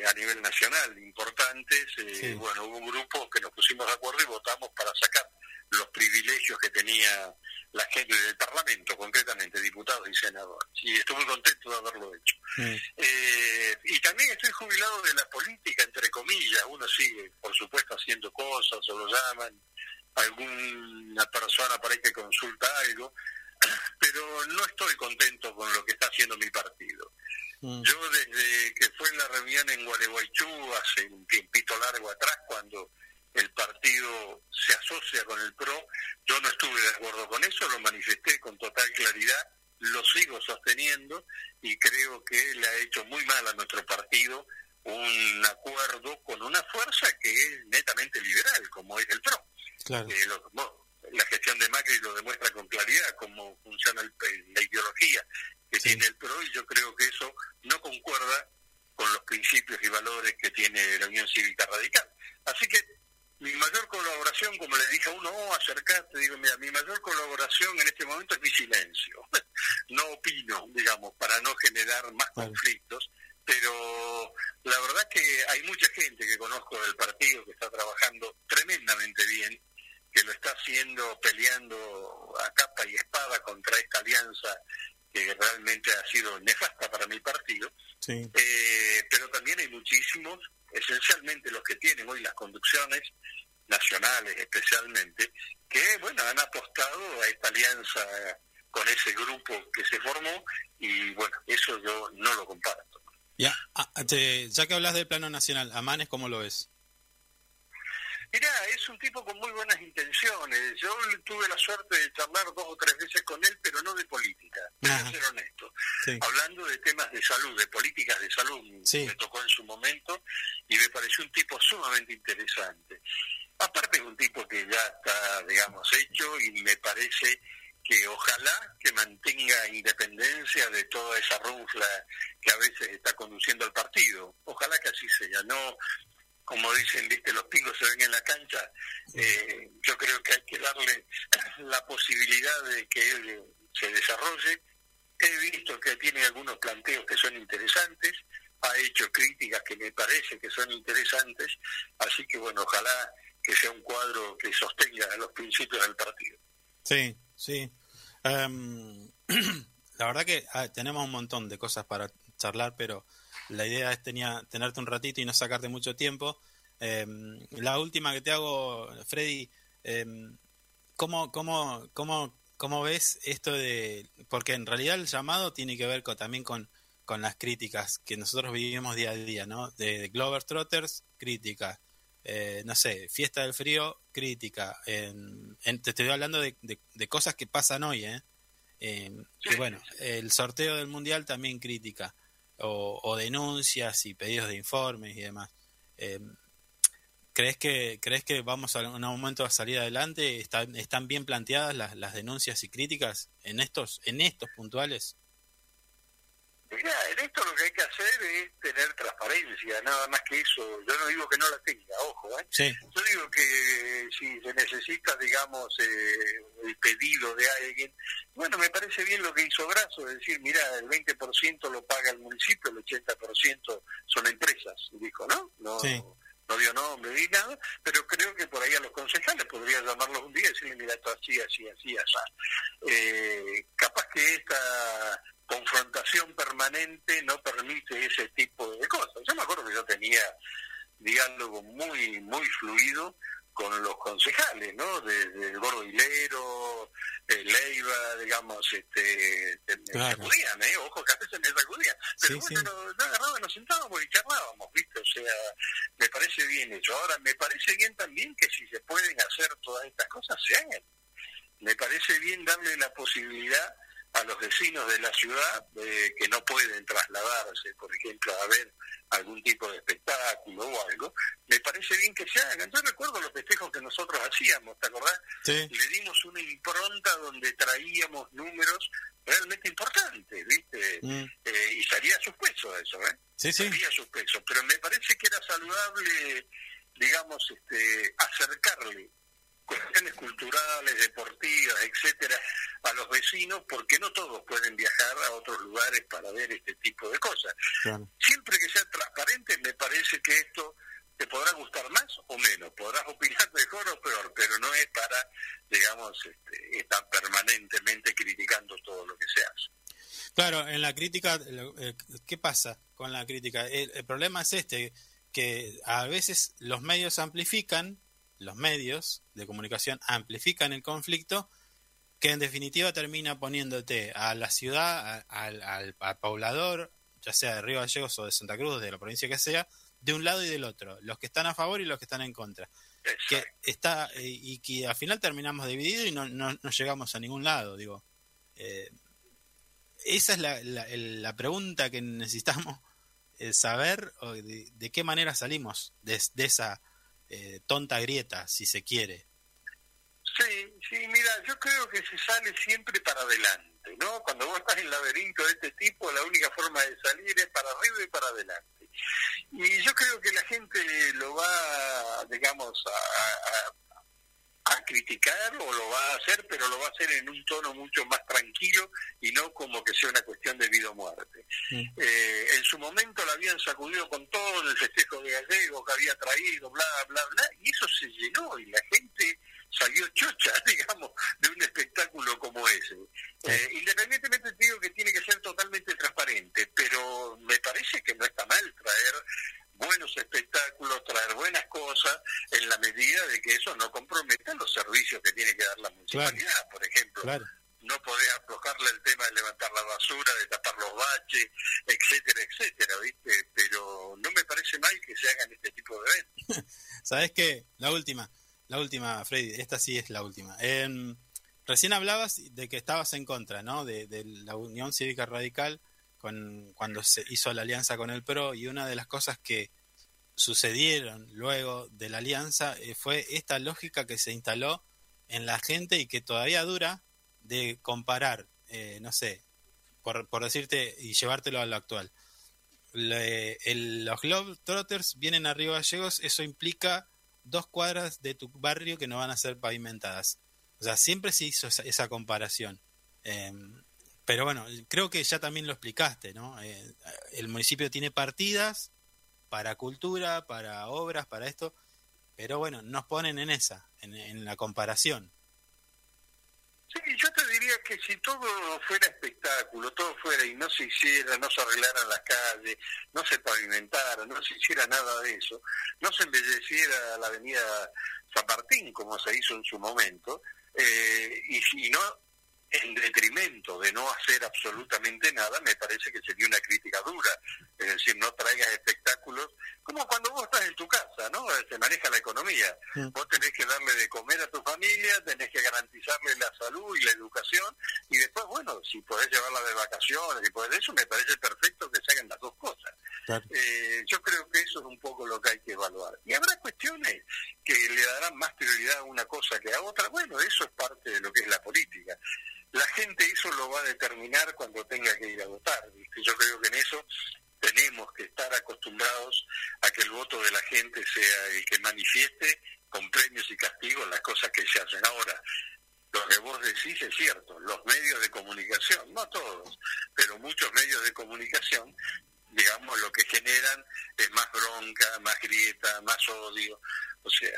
a nivel nacional importantes, bueno, hubo un grupo que nos pusimos de acuerdo y votamos para sacar los privilegios que tenía la gente del Parlamento, concretamente diputados y senadores, y estoy muy contento de haberlo hecho. Y también estoy jubilado de la política, entre comillas. Uno sigue, por supuesto, haciendo cosas, o lo llaman, alguna persona parece que consulta algo, pero no estoy contento con lo que está haciendo mi partido. Yo, desde que fue en la reunión en Gualeguaychú hace un tiempito largo atrás, cuando el partido se asocia con el PRO, yo no estuve de acuerdo con eso, lo manifesté con total claridad, lo sigo sosteniendo, y creo que le ha hecho muy mal a nuestro partido un acuerdo con una fuerza que es netamente liberal, como es el PRO. Claro. La gestión de Macri lo demuestra con claridad, cómo funciona la ideología que tiene el PRO, y yo creo que eso no concuerda con los principios y valores que tiene la Unión Cívica Radical. Así que mi mayor colaboración, como le dije a uno, acercate, digo, mira, mi mayor colaboración en este momento es mi silencio. No opino, digamos, para no generar más conflictos, pero la verdad que hay mucha gente que conozco del partido que está trabajando tremendamente bien, que lo está haciendo, peleando a capa y espada contra esta alianza que realmente ha sido nefasta para mi partido, pero también hay muchísimos, esencialmente los que tienen hoy las conducciones nacionales especialmente, que bueno, han apostado a esta alianza con ese grupo que se formó, y bueno, eso yo no lo comparto. Ya, ya que hablas del plano nacional, Amanes, ¿cómo lo ves? Mirá, es un tipo con muy buenas intenciones. Yo tuve la suerte de charlar 2 o 3 veces con él, pero no de política, para ser honesto. Hablando de temas de salud, de políticas de salud, me tocó en su momento, y me pareció un tipo sumamente interesante. Aparte es un tipo que ya está, digamos, hecho, y me parece que ojalá que mantenga independencia de toda esa rufla que a veces está conduciendo al partido. Ojalá que así sea, no... Como dicen, viste, los pingos se ven en la cancha. Yo creo que hay que darle la posibilidad de que él se desarrolle. He visto que tiene algunos planteos que son interesantes, ha hecho críticas que me parece que son interesantes, así que bueno, ojalá que sea un cuadro que sostenga los principios del partido. Sí, sí. La verdad que tenemos un montón de cosas para charlar, pero... La idea es tenerte un ratito y no sacarte mucho tiempo. La última que te hago, Freddy, ¿cómo ves esto de...? Porque en realidad el llamado tiene que ver también con las críticas que nosotros vivimos día a día, ¿no? De Glover Trotters, crítica. No sé, Fiesta del Frío, crítica. Te estoy hablando de cosas que pasan hoy, ¿eh? Y bueno, el sorteo del Mundial también crítica. O denuncias y pedidos de informes y demás. ¿Crees que vamos a un momento a salir adelante? ¿Están bien planteadas las denuncias y críticas en estos puntuales? Mira, en esto lo que hay que hacer es tener transparencia, nada más que eso. Yo no digo que no la tenga, ojo, ¿eh? Sí. Yo digo que si se necesita, digamos, el pedido de alguien, bueno, me parece bien lo que hizo Grasso, es decir, mira, el 20% lo paga el municipio, el 80% son empresas, dijo, ¿no? Sí. No dio nombre ni nada, pero creo que por ahí a los concejales podría llamarlos un día y decirle, mira, esto así. Capaz que esta confrontación permanente no permite ese tipo de cosas. Yo me acuerdo que yo tenía diálogo muy muy fluido con los concejales, ¿no? Desde el Gordo Hilero, Leiva, digamos, claro. Me sacudían, ojo, que a veces me sacudían. Pero no agarraba, nos sentábamos y charlábamos, ¿viste? O sea, me parece bien hecho. Ahora, me parece bien también que si se pueden hacer todas estas cosas, se hagan. Me parece bien darle la posibilidad a los vecinos de la ciudad que no pueden trasladarse, por ejemplo, a ver algún tipo de espectáculo o algo, me parece bien que se hagan. Yo recuerdo los festejos que nosotros hacíamos, ¿te acordás? Sí. Le dimos una impronta donde traíamos números realmente importantes, ¿viste? Mm. Y salía a sus pesos eso, ¿eh? Sí, sí. Salía a sus pesos, pero me parece que era saludable, digamos, acercarle cuestiones culturales, deportivas, etcétera, a los vecinos, porque no todos pueden viajar a otros lugares para ver este tipo de cosas. Claro. Siempre que sea transparente, me parece que esto te podrá gustar más o menos, podrás opinar mejor o peor, pero no es para, digamos, estar permanentemente criticando todo lo que se hace. Claro, en la crítica, ¿qué pasa con la crítica? El problema es que a veces los medios amplifican, los medios de comunicación amplifican el conflicto, que en definitiva termina poniéndote a la ciudad, al poblador, ya sea de Río Gallegos o de Santa Cruz, de la provincia que sea, de un lado y del otro, los que están a favor y los que están en contra. Exacto. Que está y que al final terminamos divididos y no llegamos a ningún lado, digo. Esa es la pregunta que necesitamos saber, de qué manera salimos de esa tonta grieta, si se quiere. Sí, mira, yo creo que se sale siempre para adelante, ¿no? Cuando vos estás en laberinto de este tipo, la única forma de salir es para arriba y para adelante. Y yo creo que la gente lo va, digamos, a criticar, o lo va a hacer, pero lo va a hacer en un tono mucho más tranquilo y no como que sea una cuestión de vida o muerte. Sí. En su momento la habían sacudido con todo el festejo de Gallego que había traído, bla, bla, bla, y eso se llenó y la gente salió chocha, digamos, de un espectáculo como ese. Sí. Independientemente, te digo que tiene que ser totalmente transparente, pero me parece que no está mal traer buenos espectáculos, traer buenas cosas, en la medida de que eso no comprometa los servicios que tiene que dar la municipalidad. Claro. Por ejemplo, claro, no podés aflojarle el tema de levantar la basura, de tapar los baches, etcétera, etcétera, ¿viste? Pero no me parece mal que se hagan este tipo de eventos. ¿Sabés qué? La última, Freddy, esta sí es la última. Recién hablabas de que estabas en contra, ¿no?, de la Unión Cívica Radical, cuando se hizo la alianza con el PRO, y una de las cosas que sucedieron luego de la alianza fue esta lógica que se instaló en la gente y que todavía dura, de comparar, no sé, por decirte y llevártelo a lo actual. Los Globetrotters vienen a Río Gallegos, eso implica 2 cuadras de tu barrio que no van a ser pavimentadas. O sea, siempre se hizo esa comparación. Pero bueno, creo que ya también lo explicaste, ¿no? El municipio tiene partidas para cultura, para obras, para esto, pero bueno, nos ponen en esa, en la comparación. Sí, yo te diría que si todo fuera espectáculo, todo fuera y no se hiciera, no se arreglaran las calles, no se pavimentara, no se hiciera nada de eso, no se embelleciera la avenida San Martín como se hizo en su momento, y si no, en detrimento de no hacer absolutamente nada, me parece que sería una crítica dura. Es decir, no traigas espectáculos, como cuando vos estás en tu casa, ¿no? Se maneja la economía. Sí. Vos tenés que darle de comer a tu familia, tenés que garantizarle la salud y la educación, y después, bueno, si podés llevarla de vacaciones, eso me parece perfecto que se hagan las dos cosas. Claro. Yo creo que eso es un poco lo que hay que evaluar. Y habrá cuestiones que le darán más prioridad a una cosa que a otra. Bueno, eso es parte de lo que es la política. La gente eso lo va a determinar cuando tenga que ir a votar, ¿viste? Yo creo que en eso tenemos que estar acostumbrados a que el voto de la gente sea el que manifieste con premios y castigos las cosas que se hacen ahora. Lo que vos decís es cierto, los medios de comunicación, no todos, pero muchos medios de comunicación, digamos, lo que generan es más bronca, más grieta, más odio. O sea,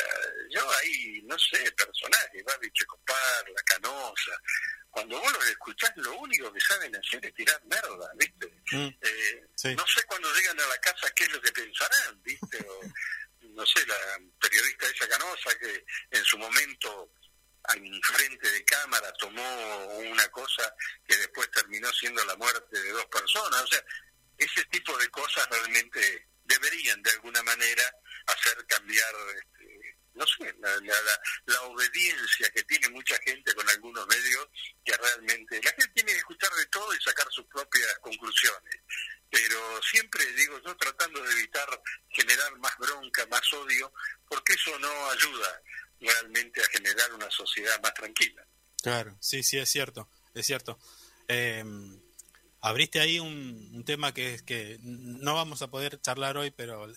yo ahí, no sé, personajes, Babi Checopar, La Canosa, cuando vos los escuchás, lo único que saben hacer es tirar merda, ¿viste? Sí. No sé cuando llegan a la casa qué es lo que pensarán, ¿viste? O, no sé, la periodista esa Canosa que en su momento en frente de cámara tomó una cosa que después terminó siendo la muerte de 2 personas. O sea, ese tipo de cosas realmente deberían de alguna manera hacer cambiar no sé, la obediencia que tiene mucha gente con algunos medios, que realmente la gente tiene que escuchar de todo y sacar sus propias conclusiones. Pero siempre digo yo, tratando de evitar generar más bronca, más odio, porque eso no ayuda realmente a generar una sociedad más tranquila. Claro, sí, es cierto. Abriste ahí un tema que no vamos a poder charlar hoy, pero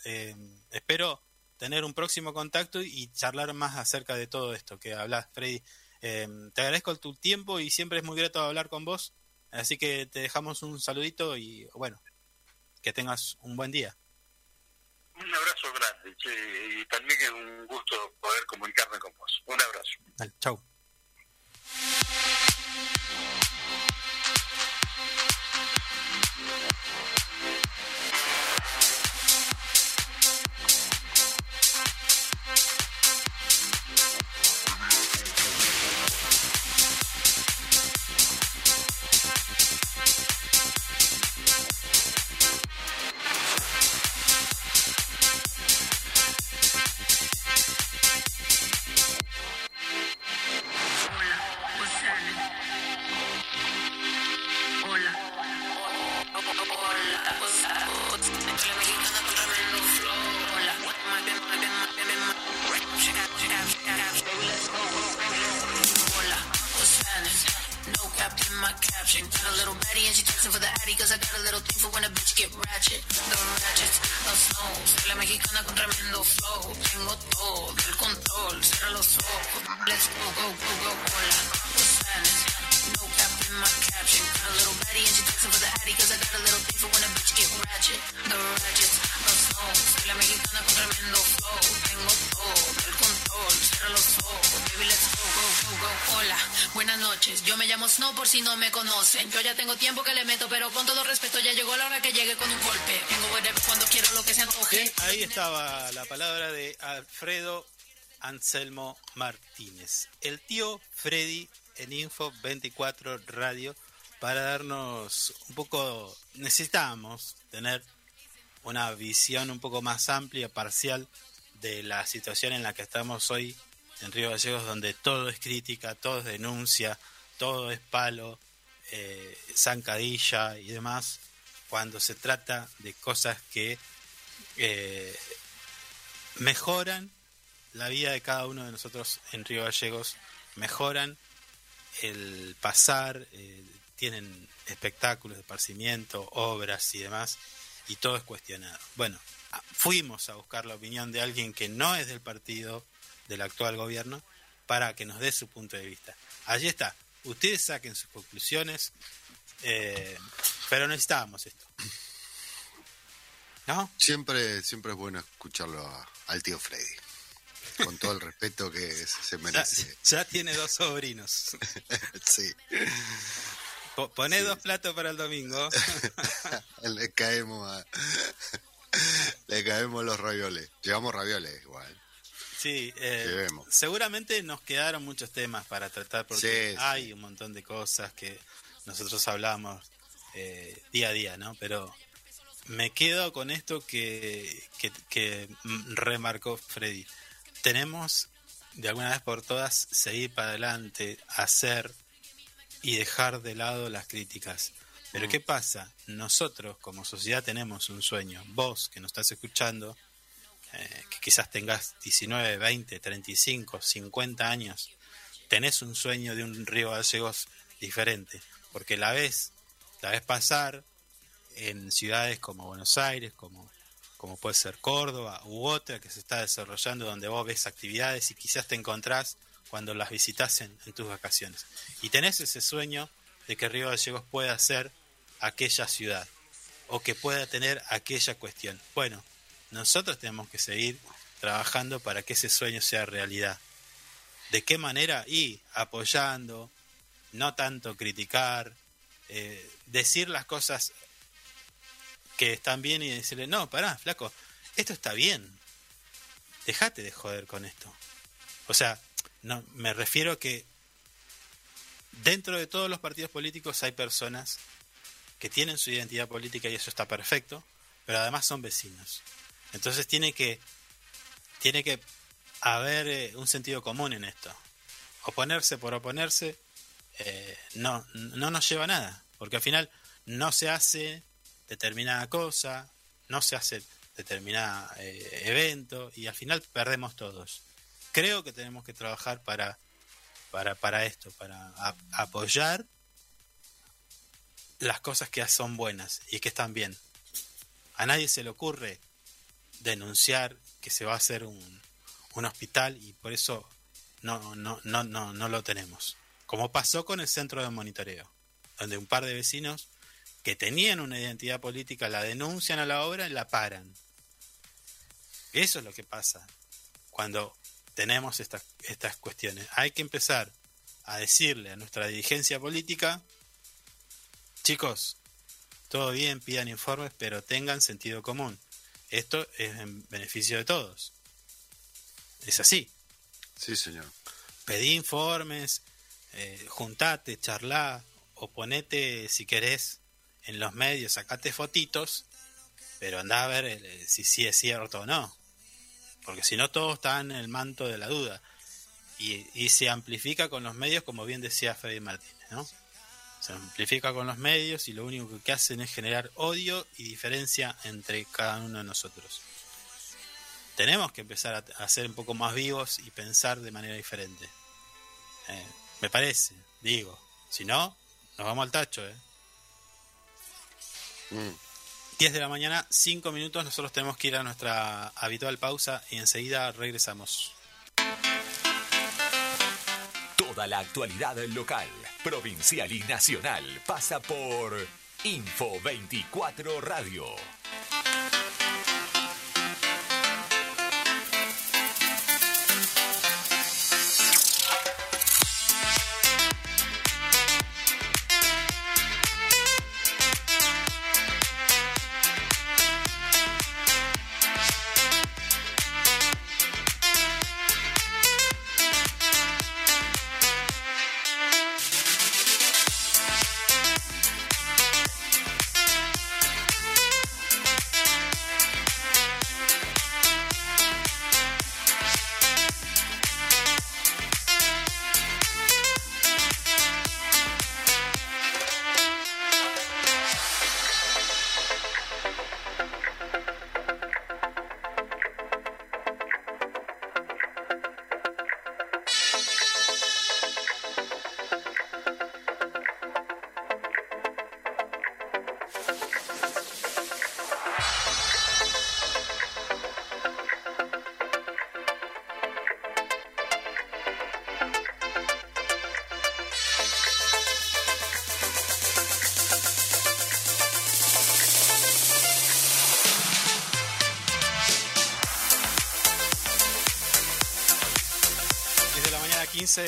espero tener un próximo contacto y charlar más acerca de todo esto que hablas, Freddy. Te agradezco tu tiempo y siempre es muy grato hablar con vos, así que te dejamos un saludito y bueno, que tengas un buen día. Un abrazo grande, che, y también es un gusto poder comunicarme con vos. Un abrazo. Dale, chau. Yo ya tengo tiempo que le meto, pero con todo respeto ya llegó la hora que llegue con un golpe. Tengo whatever cuando quiero, lo que se antoje. Ahí estaba la palabra de Alfredo Anselmo Martínez, el tío Freddy en Info24 Radio, para darnos un poco... Necesitamos tener una visión un poco más amplia, parcial, de la situación en la que estamos hoy en Río Gallegos, donde todo es crítica, todo es denuncia, todo es palo, zancadilla y demás, cuando se trata de cosas que mejoran la vida de cada uno de nosotros en Río Gallegos, mejoran el pasar, tienen espectáculos de esparcimiento, obras y demás, y todo es cuestionado. Bueno, fuimos a buscar la opinión de alguien que no es del partido del actual gobierno para que nos dé su punto de vista. Allí está. Ustedes saquen sus conclusiones, pero necesitábamos esto, ¿no? Siempre es bueno escucharlo al tío Freddy, con todo el respeto que se merece. Ya tiene dos sobrinos. Sí. Poné dos platos para el domingo. Le caemos los ravioles. Llevamos ravioles igual. Sí, seguramente nos quedaron muchos temas para tratar, porque hay un montón de cosas que nosotros hablamos día a día, ¿no? Pero me quedo con esto que remarcó Freddy. Tenemos, de alguna vez por todas, seguir para adelante, hacer y dejar de lado las críticas. Pero ¿qué pasa? Nosotros como sociedad tenemos un sueño. Vos, que nos estás escuchando, que quizás tengas 19, 20, 35, 50 años, tenés un sueño de un Río Gallegos diferente, porque la ves pasar en ciudades como Buenos Aires, como puede ser Córdoba u otra que se está desarrollando, donde vos ves actividades y quizás te encontrás cuando las visitás en tus vacaciones, y tenés ese sueño de que Río Gallegos pueda ser aquella ciudad o que pueda tener aquella cuestión. Bueno, nosotros tenemos que seguir trabajando para que ese sueño sea realidad. ¿De qué manera? Y apoyando, no tanto criticar, decir las cosas que están bien y decirle, no, pará, flaco, esto está bien, dejate de joder con esto. O sea, no, me refiero que dentro de todos los partidos políticos hay personas que tienen su identidad política y eso está perfecto, pero además son vecinos. Entonces tiene que haber un sentido común en esto. Oponerse por oponerse no nos lleva a nada, porque al final no se hace determinada cosa, no se hace determinado evento y al final perdemos todos. Creo que tenemos que trabajar para esto, para apoyar las cosas que son buenas y que están bien. A nadie se le ocurre denunciar que se va a hacer un hospital y por eso no lo tenemos. Como pasó con el centro de monitoreo, donde un par de vecinos que tenían una identidad política la denuncian a la obra y la paran. Eso es lo que pasa cuando tenemos estas cuestiones. Hay que empezar a decirle a nuestra dirigencia política: chicos, todo bien, pidan informes, pero tengan sentido común. Esto es en beneficio de todos. Es así. Sí, señor. Pedí informes, juntate, charlá, oponete si querés en los medios, sacate fotitos, pero andá a ver si es cierto o no, porque si no todos están en el manto de la duda y se amplifica con los medios, como bien decía Freddy Martínez, ¿no? Se amplifica con los medios y lo único que hacen es generar odio y diferencia entre cada uno de nosotros. Tenemos que empezar a ser un poco más vivos y pensar de manera diferente, me parece, digo, si no, nos vamos al tacho, 10 de la mañana, 5 minutos. Nosotros tenemos que ir a nuestra habitual pausa y enseguida regresamos. Toda la actualidad local, provincial y nacional pasa por Info24 Radio.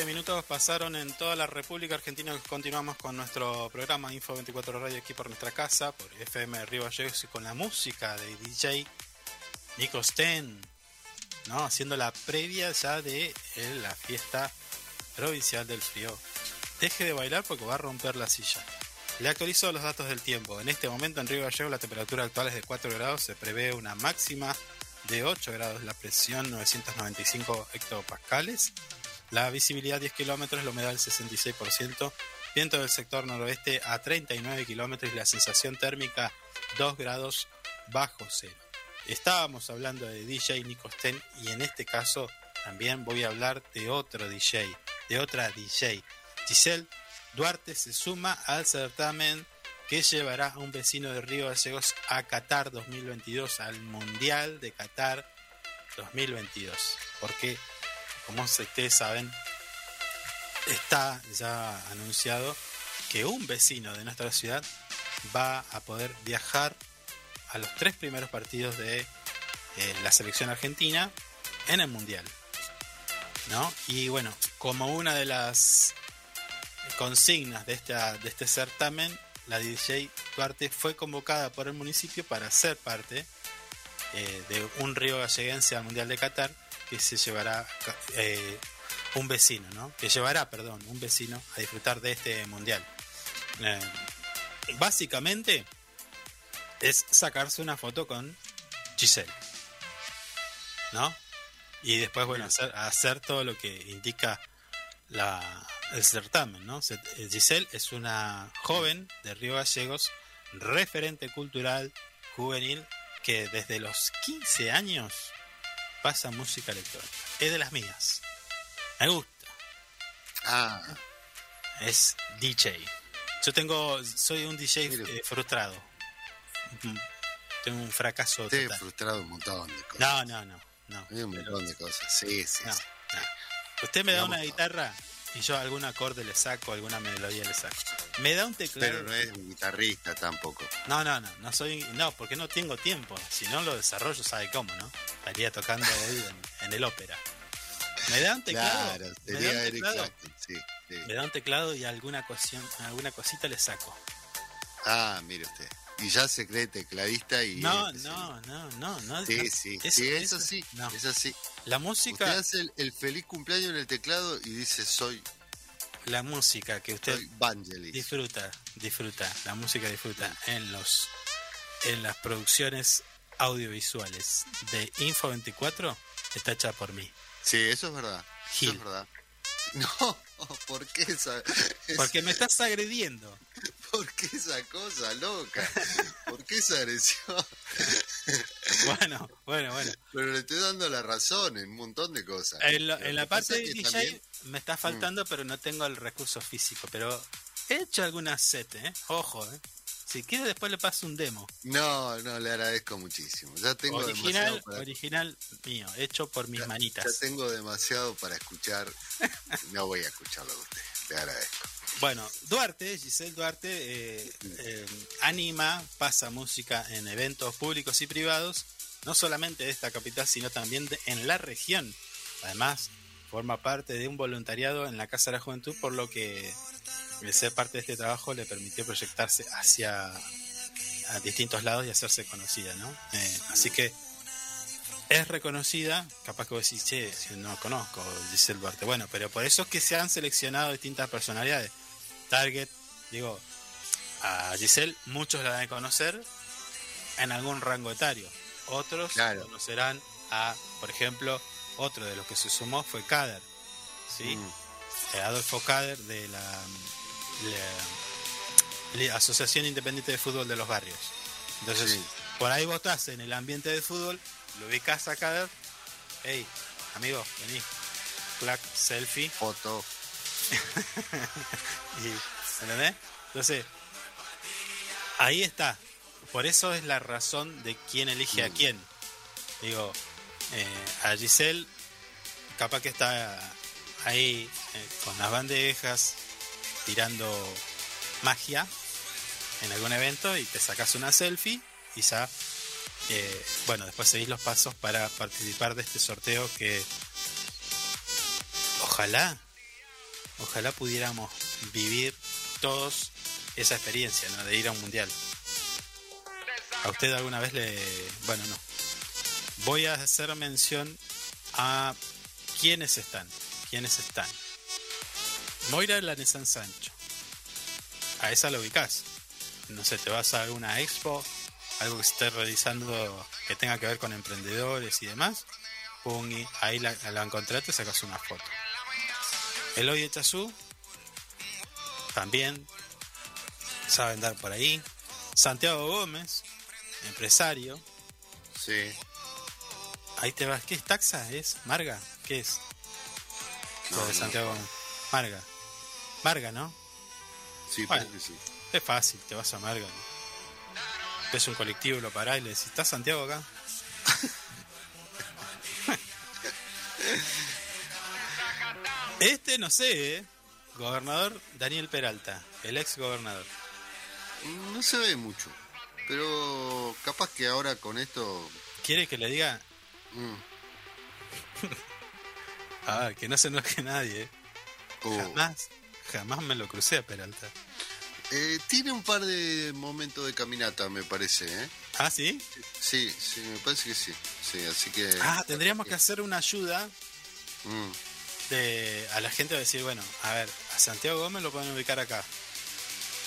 Minutos pasaron en toda la República Argentina. Continuamos con nuestro programa Info24 Radio, aquí por nuestra casa, por FM Río Gallegos, y con la música de DJ Nico Sten, ¿no? Haciendo la previa ya de la fiesta provincial del frío. Deje de bailar porque va a romper la silla. Le actualizo los datos del tiempo. En este momento en Río Gallegos la temperatura actual es de 4 grados, se prevé una máxima de 8 grados, la presión 995 hectopascales. La visibilidad 10 kilómetros, la humedad del 66%, viento del sector noroeste a 39 kilómetros y la sensación térmica 2 grados bajo cero. Estábamos hablando de DJ Nico Sten y en este caso también voy a hablar de otra DJ. Giselle Duarte se suma al certamen que llevará a un vecino de Río Gallegos a Qatar 2022, al Mundial de Qatar 2022. Porque, como ustedes saben, está ya anunciado que un vecino de nuestra ciudad va a poder viajar a los 3 primeros partidos de la selección argentina en el Mundial, ¿no? Y bueno, como una de las consignas de este certamen, la DJ Duarte fue convocada por el municipio para ser parte de un río galleguense al Mundial de Qatar, que se llevará un vecino a disfrutar de este mundial. Básicamente es sacarse una foto con Giselle, ¿no? y después, bueno, hacer todo lo que indica el certamen, ¿no? Giselle es una joven de Río Gallegos, referente cultural juvenil, que desde los 15 años pasa música electrónica. Es de las mías. Me gusta. Ah. Es DJ. Soy un DJ frustrado. Tengo un fracaso total. Estoy frustrado un montón de cosas. No. Hay un montón de cosas. Sí. Usted me da una guitarra y yo algún acorde le saco, alguna melodía le saco. Me da un teclado. Pero no es un guitarrista tampoco. No soy. No, porque no tengo tiempo. Si no lo desarrollo, sabe cómo, ¿no? Estaría tocando hoy en el ópera. Me da un teclado. Claro, sería Eric Clapton, sí. Me da un teclado y alguna cosita le saco. Ah, mire usted. Y ya se cree tecladista y... No. Eso sí. La música... Usted hace el feliz cumpleaños en el teclado y dice, soy... La música que usted disfruta. La música disfruta en las producciones audiovisuales de Info24 está hecha por mí. Sí, eso es verdad. Gil. Eso es verdad. No, ¿por qué esa...? Porque me estás agrediendo. ¿Por qué esa cosa loca? ¿Por qué esa agresión? Bueno. Pero le estoy dando la razón en un montón de cosas. En la parte de DJ también... me está faltando, pero no tengo el recurso físico. Pero he hecho algunas set, Ojo, Si quiere después le paso un demo. No, le agradezco muchísimo. Ya tengo original mío, hecho por mis manitas. Ya tengo demasiado para escuchar. No voy a escucharlo de usted. Le agradezco. Bueno, Giselle Duarte anima, pasa música en eventos públicos y privados, no solamente de esta capital, sino también en la región. Además, forma parte de un voluntariado en la Casa de la Juventud, por lo que ser parte de este trabajo le permitió proyectarse a distintos lados y hacerse conocida, ¿no? Así que es reconocida, capaz que vos decís, no conozco Giselle Duarte. Bueno, pero por eso es que se han seleccionado distintas personalidades. Target, digo, a Giselle muchos la van a conocer en algún rango etario. Otros conocerán por ejemplo, otro de los que se sumó fue Kader, ¿sí? Adolfo Kader de la Asociación Independiente de Fútbol de los Barrios. Entonces, por ahí votás en el ambiente de fútbol, lo ubicás a Kader. Hey, amigo, vení. Clac, selfie. Foto. ¿Entendés? Entonces, ahí está. Por eso es la razón de quién elige a quién. Digo, a Giselle, capaz que está ahí con las bandejas, tirando magia en algún evento y te sacas una selfie y ya, después seguís los pasos para participar de este sorteo que ojalá pudiéramos vivir todos esa experiencia, ¿no? De ir a un mundial. ¿A usted alguna vez no? Voy a hacer mención a quiénes están. Moira de la Nesan Sancho. A esa la ubicás. No sé, te vas a alguna expo, algo que se esté realizando que tenga que ver con emprendedores y demás. Pum, y ahí la encontrás, te sacas una foto. Eloy Echazú. También sabe andar por ahí. Santiago Gómez, empresario. Sí. Ahí te vas. ¿Qué es Taxa? ¿Es Marga? ¿Qué es? De Santiago Gómez. Marga, ¿no? Sí, bueno, parece que sí. Es fácil, te vas a Marga. Ves un colectivo, lo parás y le decís, ¿está Santiago acá? No sé, Gobernador Daniel Peralta, el ex gobernador. No se ve mucho, pero capaz que ahora con esto... ¿Quiere que le diga? Ah, que no se enoje nadie, Jamás me lo crucé a Peralta. Tiene un par de momentos de caminata, me parece, ¿Ah, sí? Sí, me parece que sí, así que... tendríamos que hacer una ayuda a la gente a decir, bueno, a ver, a Santiago Gómez lo pueden ubicar acá.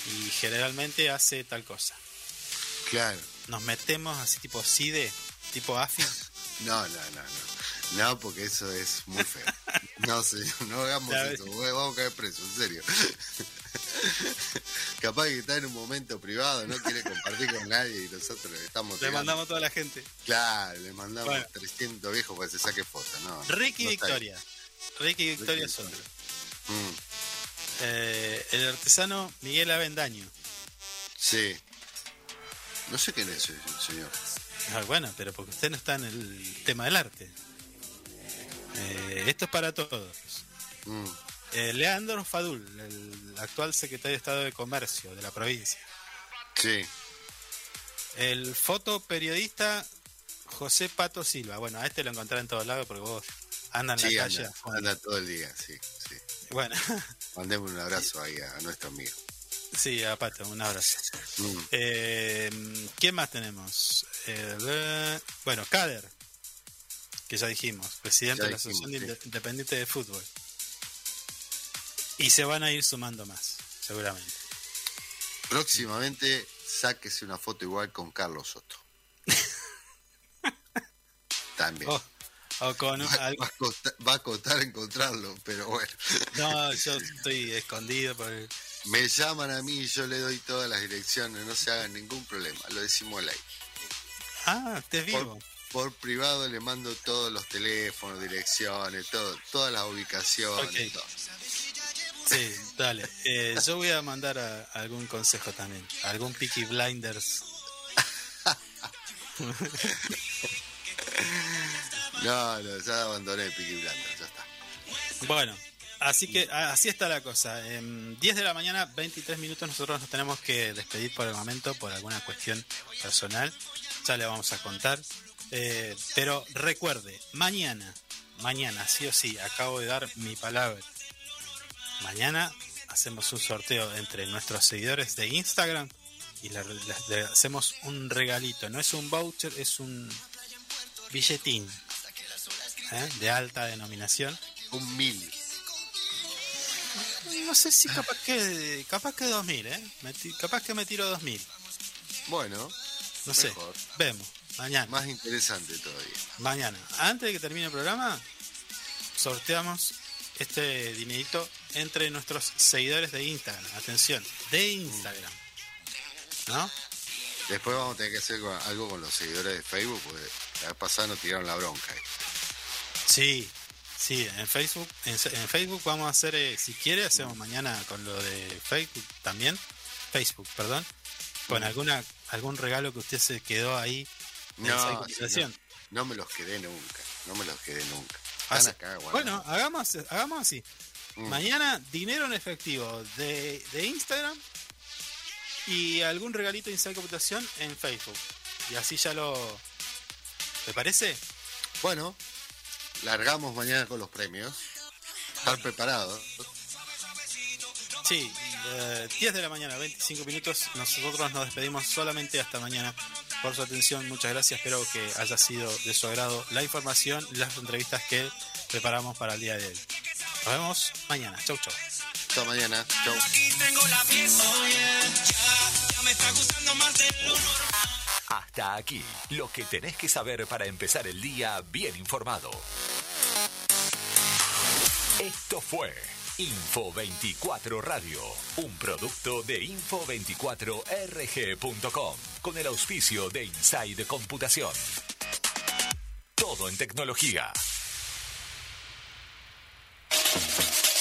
Y generalmente hace tal cosa. Claro. Nos metemos así tipo CIDE, tipo AFI. No. No, porque eso es muy feo. No, señor, no hagamos eso. Vamos a caer presos, en serio. Capaz que está en un momento privado, no quiere compartir con nadie y nosotros le estamos... Le mandamos a toda la gente. Claro, le mandamos 300 viejos para que se saque fotos. No, Ricky, no Victoria. Ricky Victoria Sotro. El artesano Miguel Avendaño. Sí. No sé quién es el señor. Ah, bueno, pero porque usted no está en el tema del arte. Esto es para todos. Leandro Fadul, el actual secretario de Estado de Comercio de la provincia. Sí. El fotoperiodista José Pato Silva. Bueno, a este lo encontrás en todos lados porque vos andas en la calle. Anda todo el día, sí. Bueno. Mandemos un abrazo ahí a nuestro amigo. Sí, a Pato, un abrazo. ¿Quién más tenemos? Bueno, Kader, que ya dijimos, presidente de la Asociación Independiente de Fútbol. Y se van a ir sumando más, seguramente. Próximamente, sáquese una foto igual con Carlos Soto. También. O con va a costar encontrarlo, pero bueno. No, yo estoy escondido por el... Me llaman a mí y yo le doy todas las direcciones, no se hagan ningún problema, lo decimos al aire. Ah, te vivo. Por privado le mando todos los teléfonos, direcciones, todas las ubicaciones. Okay. Todo. Sí, dale. Yo voy a mandar a algún consejo también, algún Peaky Blinders. No, ya abandoné Peaky Blinders, ya está. Bueno. Así que así está la cosa. 10 de la mañana, 23 minutos. Nosotros nos tenemos que despedir por el momento por alguna cuestión personal. Ya le vamos a contar. Pero recuerde, mañana, sí o sí, acabo de dar mi palabra. Mañana hacemos un sorteo entre nuestros seguidores de Instagram y le hacemos un regalito. No es un voucher, es un billetín de alta denominación. Un 1000. No sé si capaz que 2000, capaz que me tiro 2000. Bueno, no sé, mejor. Vemos, mañana. Más interesante todavía. Mañana, antes de que termine el programa, sorteamos este dinerito entre nuestros seguidores de Instagram. Atención, de Instagram, ¿no? Después vamos a tener que hacer algo con los seguidores de Facebook, porque la vez pasada nos tiraron la bronca ahí. Sí. Sí, en Facebook vamos a hacer, si quiere, hacemos mañana con lo de Facebook, con algún regalo que usted se quedó ahí. No me los quedé nunca, Así, acá, bueno, hagamos así. Mañana, dinero en efectivo de Instagram y algún regalito de Inside Computación en Facebook. Y así ya lo... ¿Te parece? Bueno... Largamos mañana con los premios. Estar preparados. Sí, 10 de la mañana, 25 minutos. Nosotros nos despedimos solamente hasta mañana. Por su atención, muchas gracias. Espero que haya sido de su agrado la información, las entrevistas que preparamos para el día de hoy. Nos vemos mañana. Chau. Hasta mañana. Chau. Hasta aquí, lo que tenés que saber para empezar el día bien informado. Esto fue Info24 Radio, un producto de Info24RG.com, con el auspicio de Inside Computación. Todo en tecnología.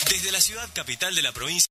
Desde la ciudad capital de la provincia.